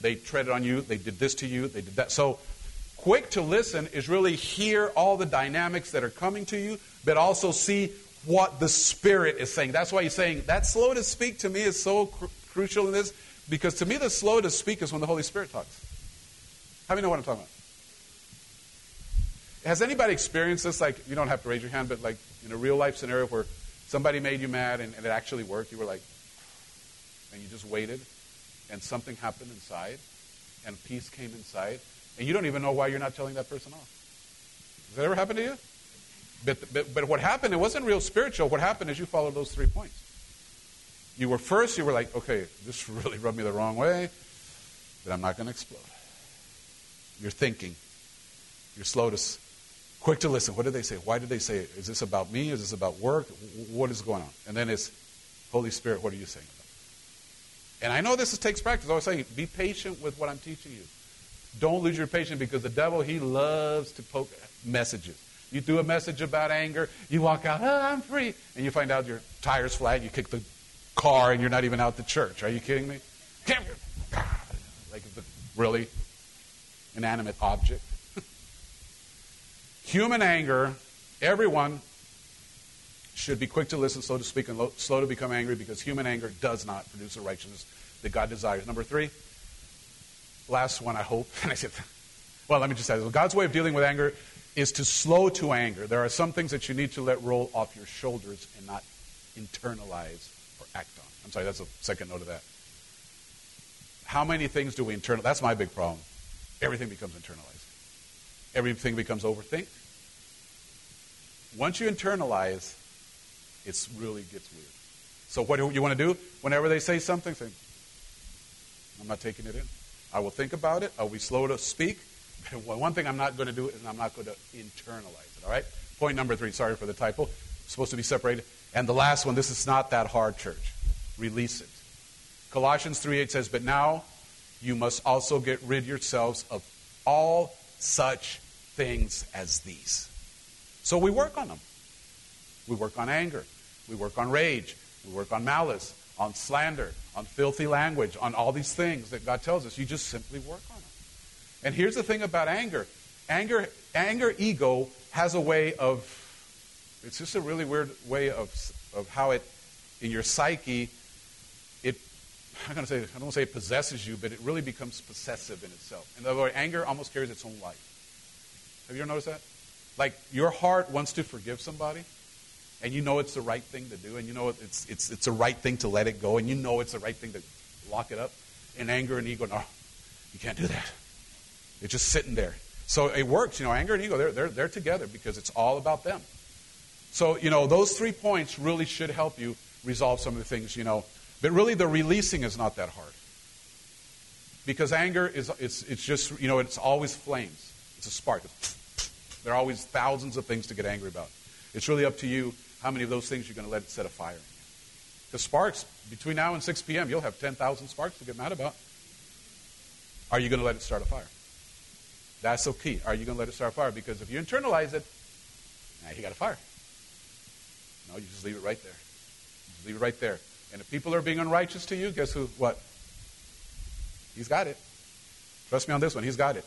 they treaded on you. They did this to you. They did that. So quick to listen is really hear all the dynamics that are coming to you, but also see what the Spirit is saying. That's why he's saying that slow to speak to me is so crucial in this, because to me the slow to speak is when the Holy Spirit talks. How many know what I'm talking about? Has anybody experienced this? Like, you don't have to raise your hand, but like in a real life scenario where somebody made you mad and it actually worked, you were like, and you just waited, and something happened inside, and peace came inside, and you don't even know why you're not telling that person off. Has that ever happened to you? But what happened, it wasn't real spiritual. What happened is you followed those 3 points. You were like, okay, this really rubbed me the wrong way, but I'm not going to explode. You're thinking. You're quick to listen. What did they say? Why did they say it? Is this about me? Is this about work? What is going on? And then it's, Holy Spirit, what are you saying about it? And I know this takes practice. I always say, be patient with what I'm teaching you. Don't lose your patience because the devil, he loves to poke messages. You do a message about anger. You walk out, oh, I'm free. And you find out your tire's flat. You kick the car and you're not even out the church. Are you kidding me? Like, really? Inanimate object. Human anger, everyone should be quick to listen, slow to speak, and slow to become angry, because human anger does not produce the righteousness that God desires. Number 3, last one, I hope. And I said, well, let me just say this. God's way of dealing with anger is to slow to anger. There are some things that you need to let roll off your shoulders and not internalize or act on. I'm sorry, that's the second note of that. How many things do we internalize? That's my big problem. Everything becomes internalized. Everything becomes overthinked. Once you internalize, it really gets weird. So what do you want to do? Whenever they say something, think, I'm not taking it in. I will think about it. I'll be slow to speak. But one thing I'm not going to do is I'm not going to internalize it. All right? Point number 3. Sorry for the typo. It's supposed to be separated. And the last one, this is not that hard, church. Release it. Colossians 3:8 says, but now you must also get rid yourselves of all such things as these. So we work on them. We work on anger. We work on rage. We work on malice, on slander, on filthy language, on all these things that God tells us. You just simply work on them. And here's the thing about anger. Anger ego has a way of, it's just a really weird way of how it, in your psyche, I don't want to say it possesses you, but it really becomes possessive in itself. In other words, anger almost carries its own life. Have you ever noticed that? Like your heart wants to forgive somebody, and you know it's the right thing to do, and you know it's the right thing to let it go, and you know it's the right thing to lock it up. And anger and ego, no, you can't do that. It's just sitting there. So it works, anger and ego, they're together because it's all about them. So, those 3 points really should help you resolve some of the things, But really, the releasing is not that hard. Because anger is just, it's always flames. It's a spark. There are always thousands of things to get angry about. It's really up to you how many of those things you're going to let it set a fire in. The sparks, between now and 6 p.m., you'll have 10,000 sparks to get mad about. Are you going to let it start a fire? That's the key. Are you going to let it start a fire? Because if you internalize it, now you got a fire. No, you just leave it right there. Just leave it right there. And if people are being unrighteous to you, guess who? What? He's got it. Trust me on this one. He's got it.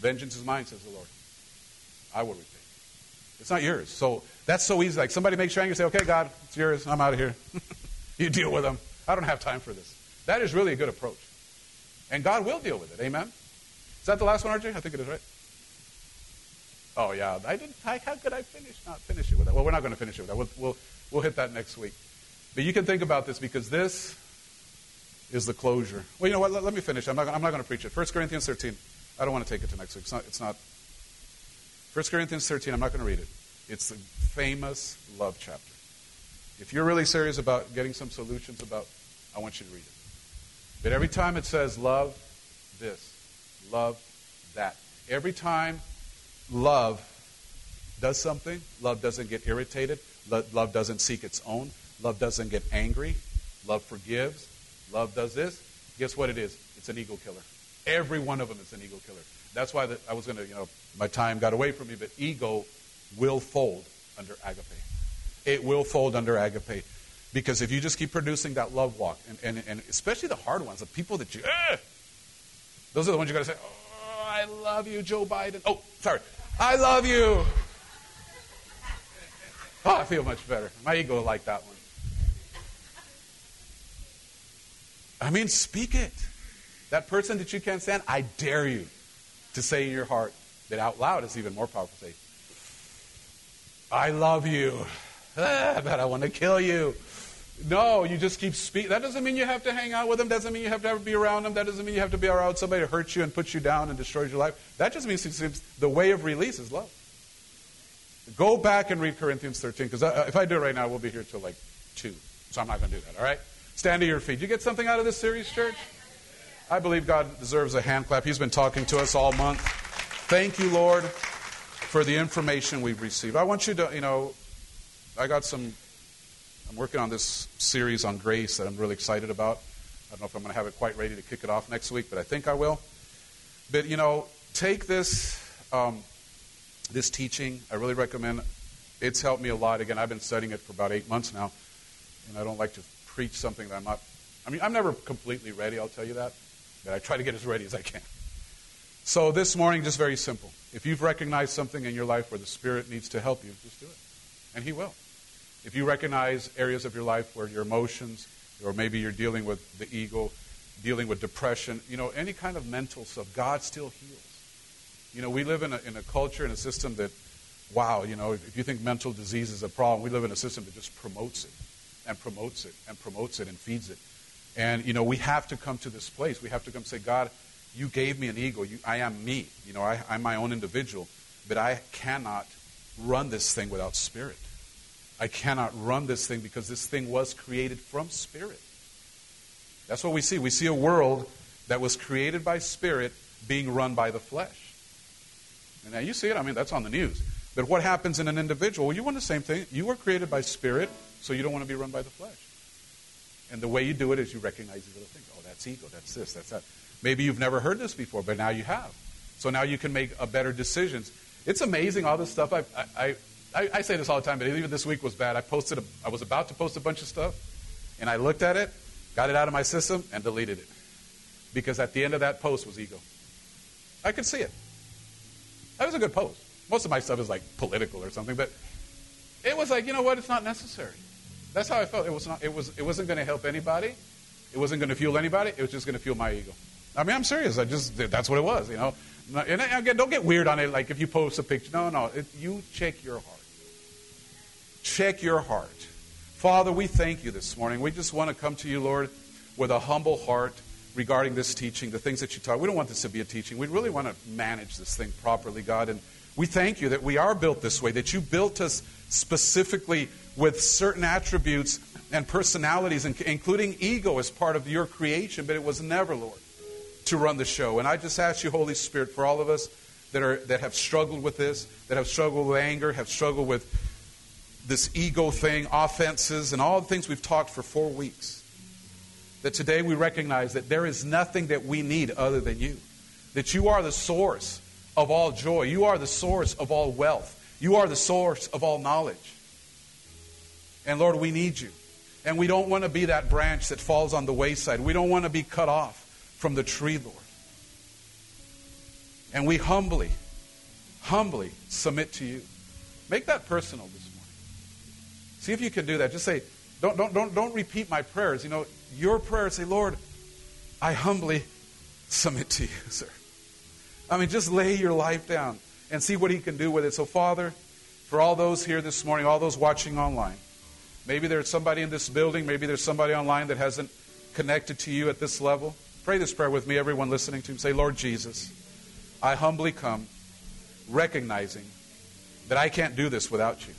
Vengeance is mine, says the Lord. I will repay. It's not yours. So that's so easy. Like somebody makes you angry, say, okay, God, it's yours. I'm out of here. You deal with them. I don't have time for this. That is really a good approach. And God will deal with it. Amen? Is that the last one, RJ? I think it is, right? Oh, yeah. How could I not finish it with that? Well, we're not going to finish it with that. We'll hit that next week. But you can think about this because this is the closure. Well, you know what? Let me finish. I'm not going to preach it. 1 Corinthians 13. I don't want to take it to next week. It's not. 1 Corinthians 13, I'm not going to read it. It's the famous love chapter. If you're really serious about getting some solutions about, I want you to read it. But every time it says love this, love that. Every time love does something, love doesn't get irritated. Love doesn't seek its own. Love doesn't get angry. Love forgives. Love does this. Guess what it is? It's an ego killer. Every one of them is an ego killer. That's why I was going to, my time got away from me, but ego will fold under agape. It will fold under agape. Because if you just keep producing that love walk, and especially the hard ones, the people that you, those are the ones you got to say, oh, I love you, Joe Biden. Oh, sorry. I love you. Oh, I feel much better. My ego liked that one. Speak it. That person that you can't stand, I dare you to say in your heart that out loud is even more powerful. Say, I love you. I bet I want to kill you. No, you just keep speaking. That doesn't mean you have to hang out with them. That doesn't mean you have to ever be around them. That doesn't mean you have to be around somebody who hurts you and puts you down and destroys your life. That just means the way of release is love. Go back and read Corinthians 13, because if I do it right now, we'll be here till like 2. So I'm not going to do that, all right? Stand to your feet. You get something out of this series, church? I believe God deserves a hand clap. He's been talking to us all month. Thank you, Lord, for the information we've received. I want you to, I'm working on this series on grace that I'm really excited about. I don't know if I'm going to have it quite ready to kick it off next week, but I think I will. But, take this... this teaching, I really recommend. It's helped me a lot. Again, I've been studying it for about 8 months now, and I don't like to preach something that I'm not... I'm never completely ready, I'll tell you that, but I try to get as ready as I can. So this morning, just very simple. If you've recognized something in your life where the Spirit needs to help you, just do it, and He will. If you recognize areas of your life where your emotions, or maybe you're dealing with the ego, dealing with depression, any kind of mental stuff, God still heals. We live in a culture and a system that, wow, if you think mental disease is a problem, we live in a system that just promotes it and promotes it and promotes it and feeds it. And, we have to come to this place. We have to come say, God, you gave me an ego. I am me. I'm my own individual, but I cannot run this thing without Spirit. I cannot run this thing because this thing was created from Spirit. That's what we see. We see a world that was created by Spirit being run by the flesh. Now you see it, that's on the news. But what happens in an individual? Well, you want the same thing. You were created by Spirit, so you don't want to be run by the flesh. And the way you do it is you recognize these little things. Oh, that's ego, that's this, that's that. Maybe you've never heard this before, but now you have. So now you can make a better decisions. It's amazing all this stuff. I say this all the time, but even this week was bad. I was about to post a bunch of stuff, and I looked at it, got it out of my system, and deleted it. Because at the end of that post was ego. I could see it. That was a good post. Most of my stuff is like political or something, but it was like, you know what? It's not necessary. That's how I felt. It wasn't going to help anybody. It wasn't going to fuel anybody. It was just going to fuel my ego. I mean, I'm serious. That's what it was, you know. And again, don't get weird on it. Like if you post a picture, you check your heart. Check your heart. Father, we thank you this morning. We just want to come to you, Lord, with a humble heart regarding this teaching, the things that you taught. We don't want this to be a teaching. We really want to manage this thing properly, God. And we thank you that we are built this way, that you built us specifically with certain attributes and personalities, including ego as part of your creation, but it was never, Lord, to run the show. And I just ask you, Holy Spirit, for all of us that have struggled with this, that have struggled with anger, have struggled with this ego thing, offenses, and all the things we've talked for 4 weeks, that today we recognize that there is nothing that we need other than you, that you are the source of all joy. You are the source of all wealth. You are the source of all knowledge. And Lord, we need you. And we don't want to be that branch that falls on the wayside. We don't want to be cut off from the tree, Lord. And we humbly, humbly submit to you. Make that personal this morning. See if you can do that. Just say, don't repeat my prayers. You know, your prayers, say, Lord, I humbly submit to you, sir. I mean, just lay your life down and see what he can do with it. So, Father, for all those here this morning, all those watching online, maybe there's somebody in this building, maybe there's somebody online that hasn't connected to you at this level. Pray this prayer with me, everyone listening to him. Say, Lord Jesus, I humbly come, recognizing that I can't do this without you.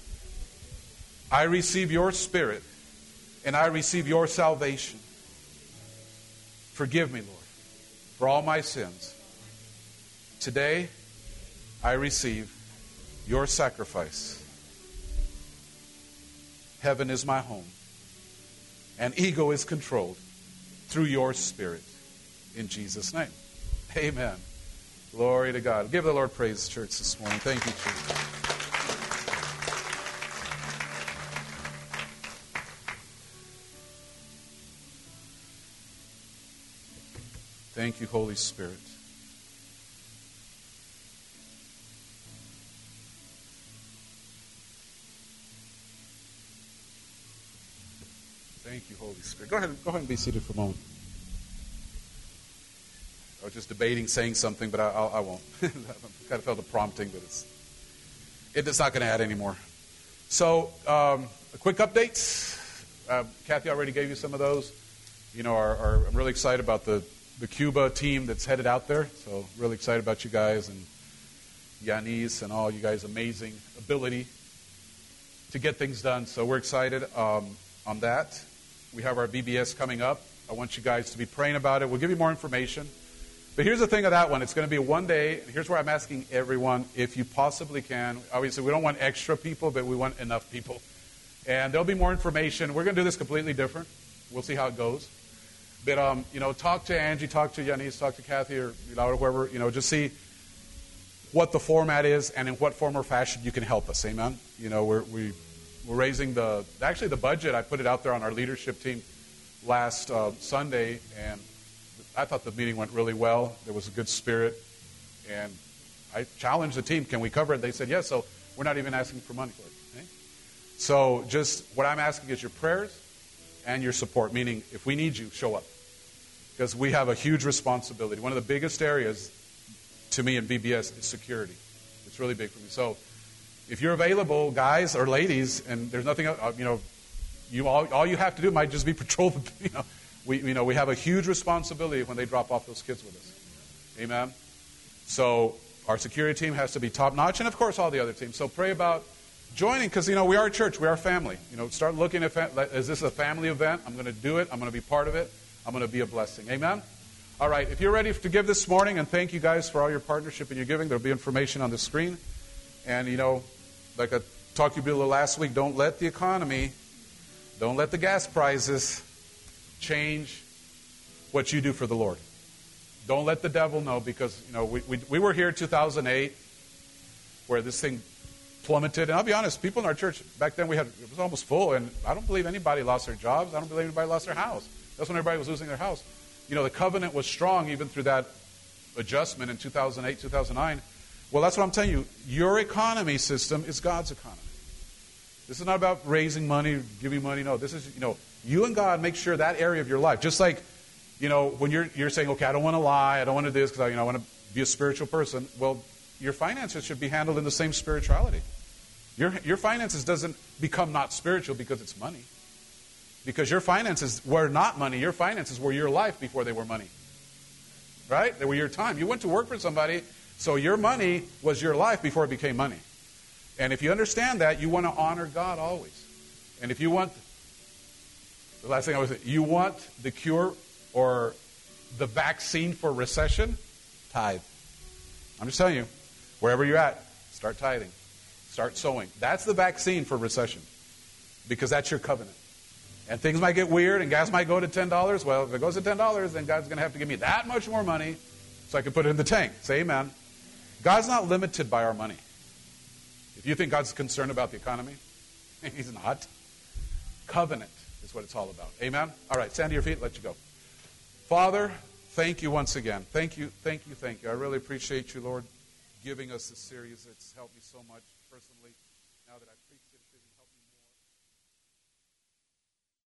I receive your Spirit, and I receive your salvation. Forgive me, Lord, for all my sins. Today, I receive your sacrifice. Heaven is my home, and ego is controlled through your Spirit. In Jesus' name, amen. Glory to God. Give the Lord praise, church, this morning. Thank you, Jesus. Thank you, Holy Spirit. Thank you, Holy Spirit. Go ahead and be seated for a moment. I was just debating saying something, but I won't. I kind of felt a prompting, but it's not going to add anymore. So, quick updates. Kathy already gave you some of those. You know, I'm really excited about the Cuba team that's headed out there. So, really excited about you guys and Yanis and all you guys' amazing ability to get things done. So, we're excited on that. We have our VBS coming up. I want you guys to be praying about it. We'll give you more information. But here's the thing of that one. It's going to be one day. And here's where I'm asking everyone, if you possibly can. Obviously, we don't want extra people, but we want enough people. And there'll be more information. We're going to do this completely different. We'll see how it goes. But, talk to Angie, talk to Yanis, talk to Kathy or Laura, whoever. Just see what the format is and in what form or fashion you can help us. Amen? We're raising the budget. I put it out there on our leadership team last Sunday, and I thought the meeting went really well. There was a good spirit, and I challenged the team, can we cover it? They said yes, so we're not even asking for money. Okay? So just what I'm asking is your prayers and your support, meaning if we need you, show up, because we have a huge responsibility. One of the biggest areas to me in VBS is security. It's really big for me. So if you're available, guys or ladies, and there's nothing, you all you have to do might just be patrol. We have a huge responsibility when they drop off those kids with us. Amen. So our security team has to be top notch, and of course all the other teams. So pray about joining, because we are a church, we are a family. Start looking at is this a family event? I'm going to do it. I'm going to be part of it. I'm going to be a blessing. Amen. All right. If you're ready to give this morning, and thank you guys for all your partnership and your giving. There'll be information on the screen, and like I talked to you about last week, don't let the economy, don't let the gas prices change what you do for the Lord. Don't let the devil know, because we were here in 2008 where this thing plummeted. And I'll be honest, people in our church back then, it was almost full, and I don't believe anybody lost their jobs. I don't believe anybody lost their house. That's when everybody was losing their house. The covenant was strong even through that adjustment in 2008, 2009. Well, that's what I'm telling you. Your economy system is God's economy. This is not about raising money, giving money. No, this is, you and God make sure that area of your life. Just like, when you're saying, okay, I don't want to lie, I don't want to do this because I want to be a spiritual person. Well, your finances should be handled in the same spirituality. Your finances doesn't become not spiritual because it's money. Because your finances were not money. Your finances were your life before they were money. Right? They were your time. You went to work for somebody, so your money was your life before it became money. And if you understand that, you want to honor God always. And if you want, the last thing I was saying, you want the cure or the vaccine for recession, tithe. I'm just telling you, wherever you're at, start tithing. Start sowing. That's the vaccine for recession, because that's your covenant. And things might get weird, and gas might go to $10. Well, if it goes to $10, then God's going to have to give me that much more money so I can put it in the tank. Say amen. God's not limited by our money. If you think God's concerned about the economy, He's not. Covenant is what it's all about. Amen? All right, stand to your feet, let you go. Father, thank you once again. Thank you. I really appreciate you, Lord, giving us this series. It's helped me so much personally now that I've preached.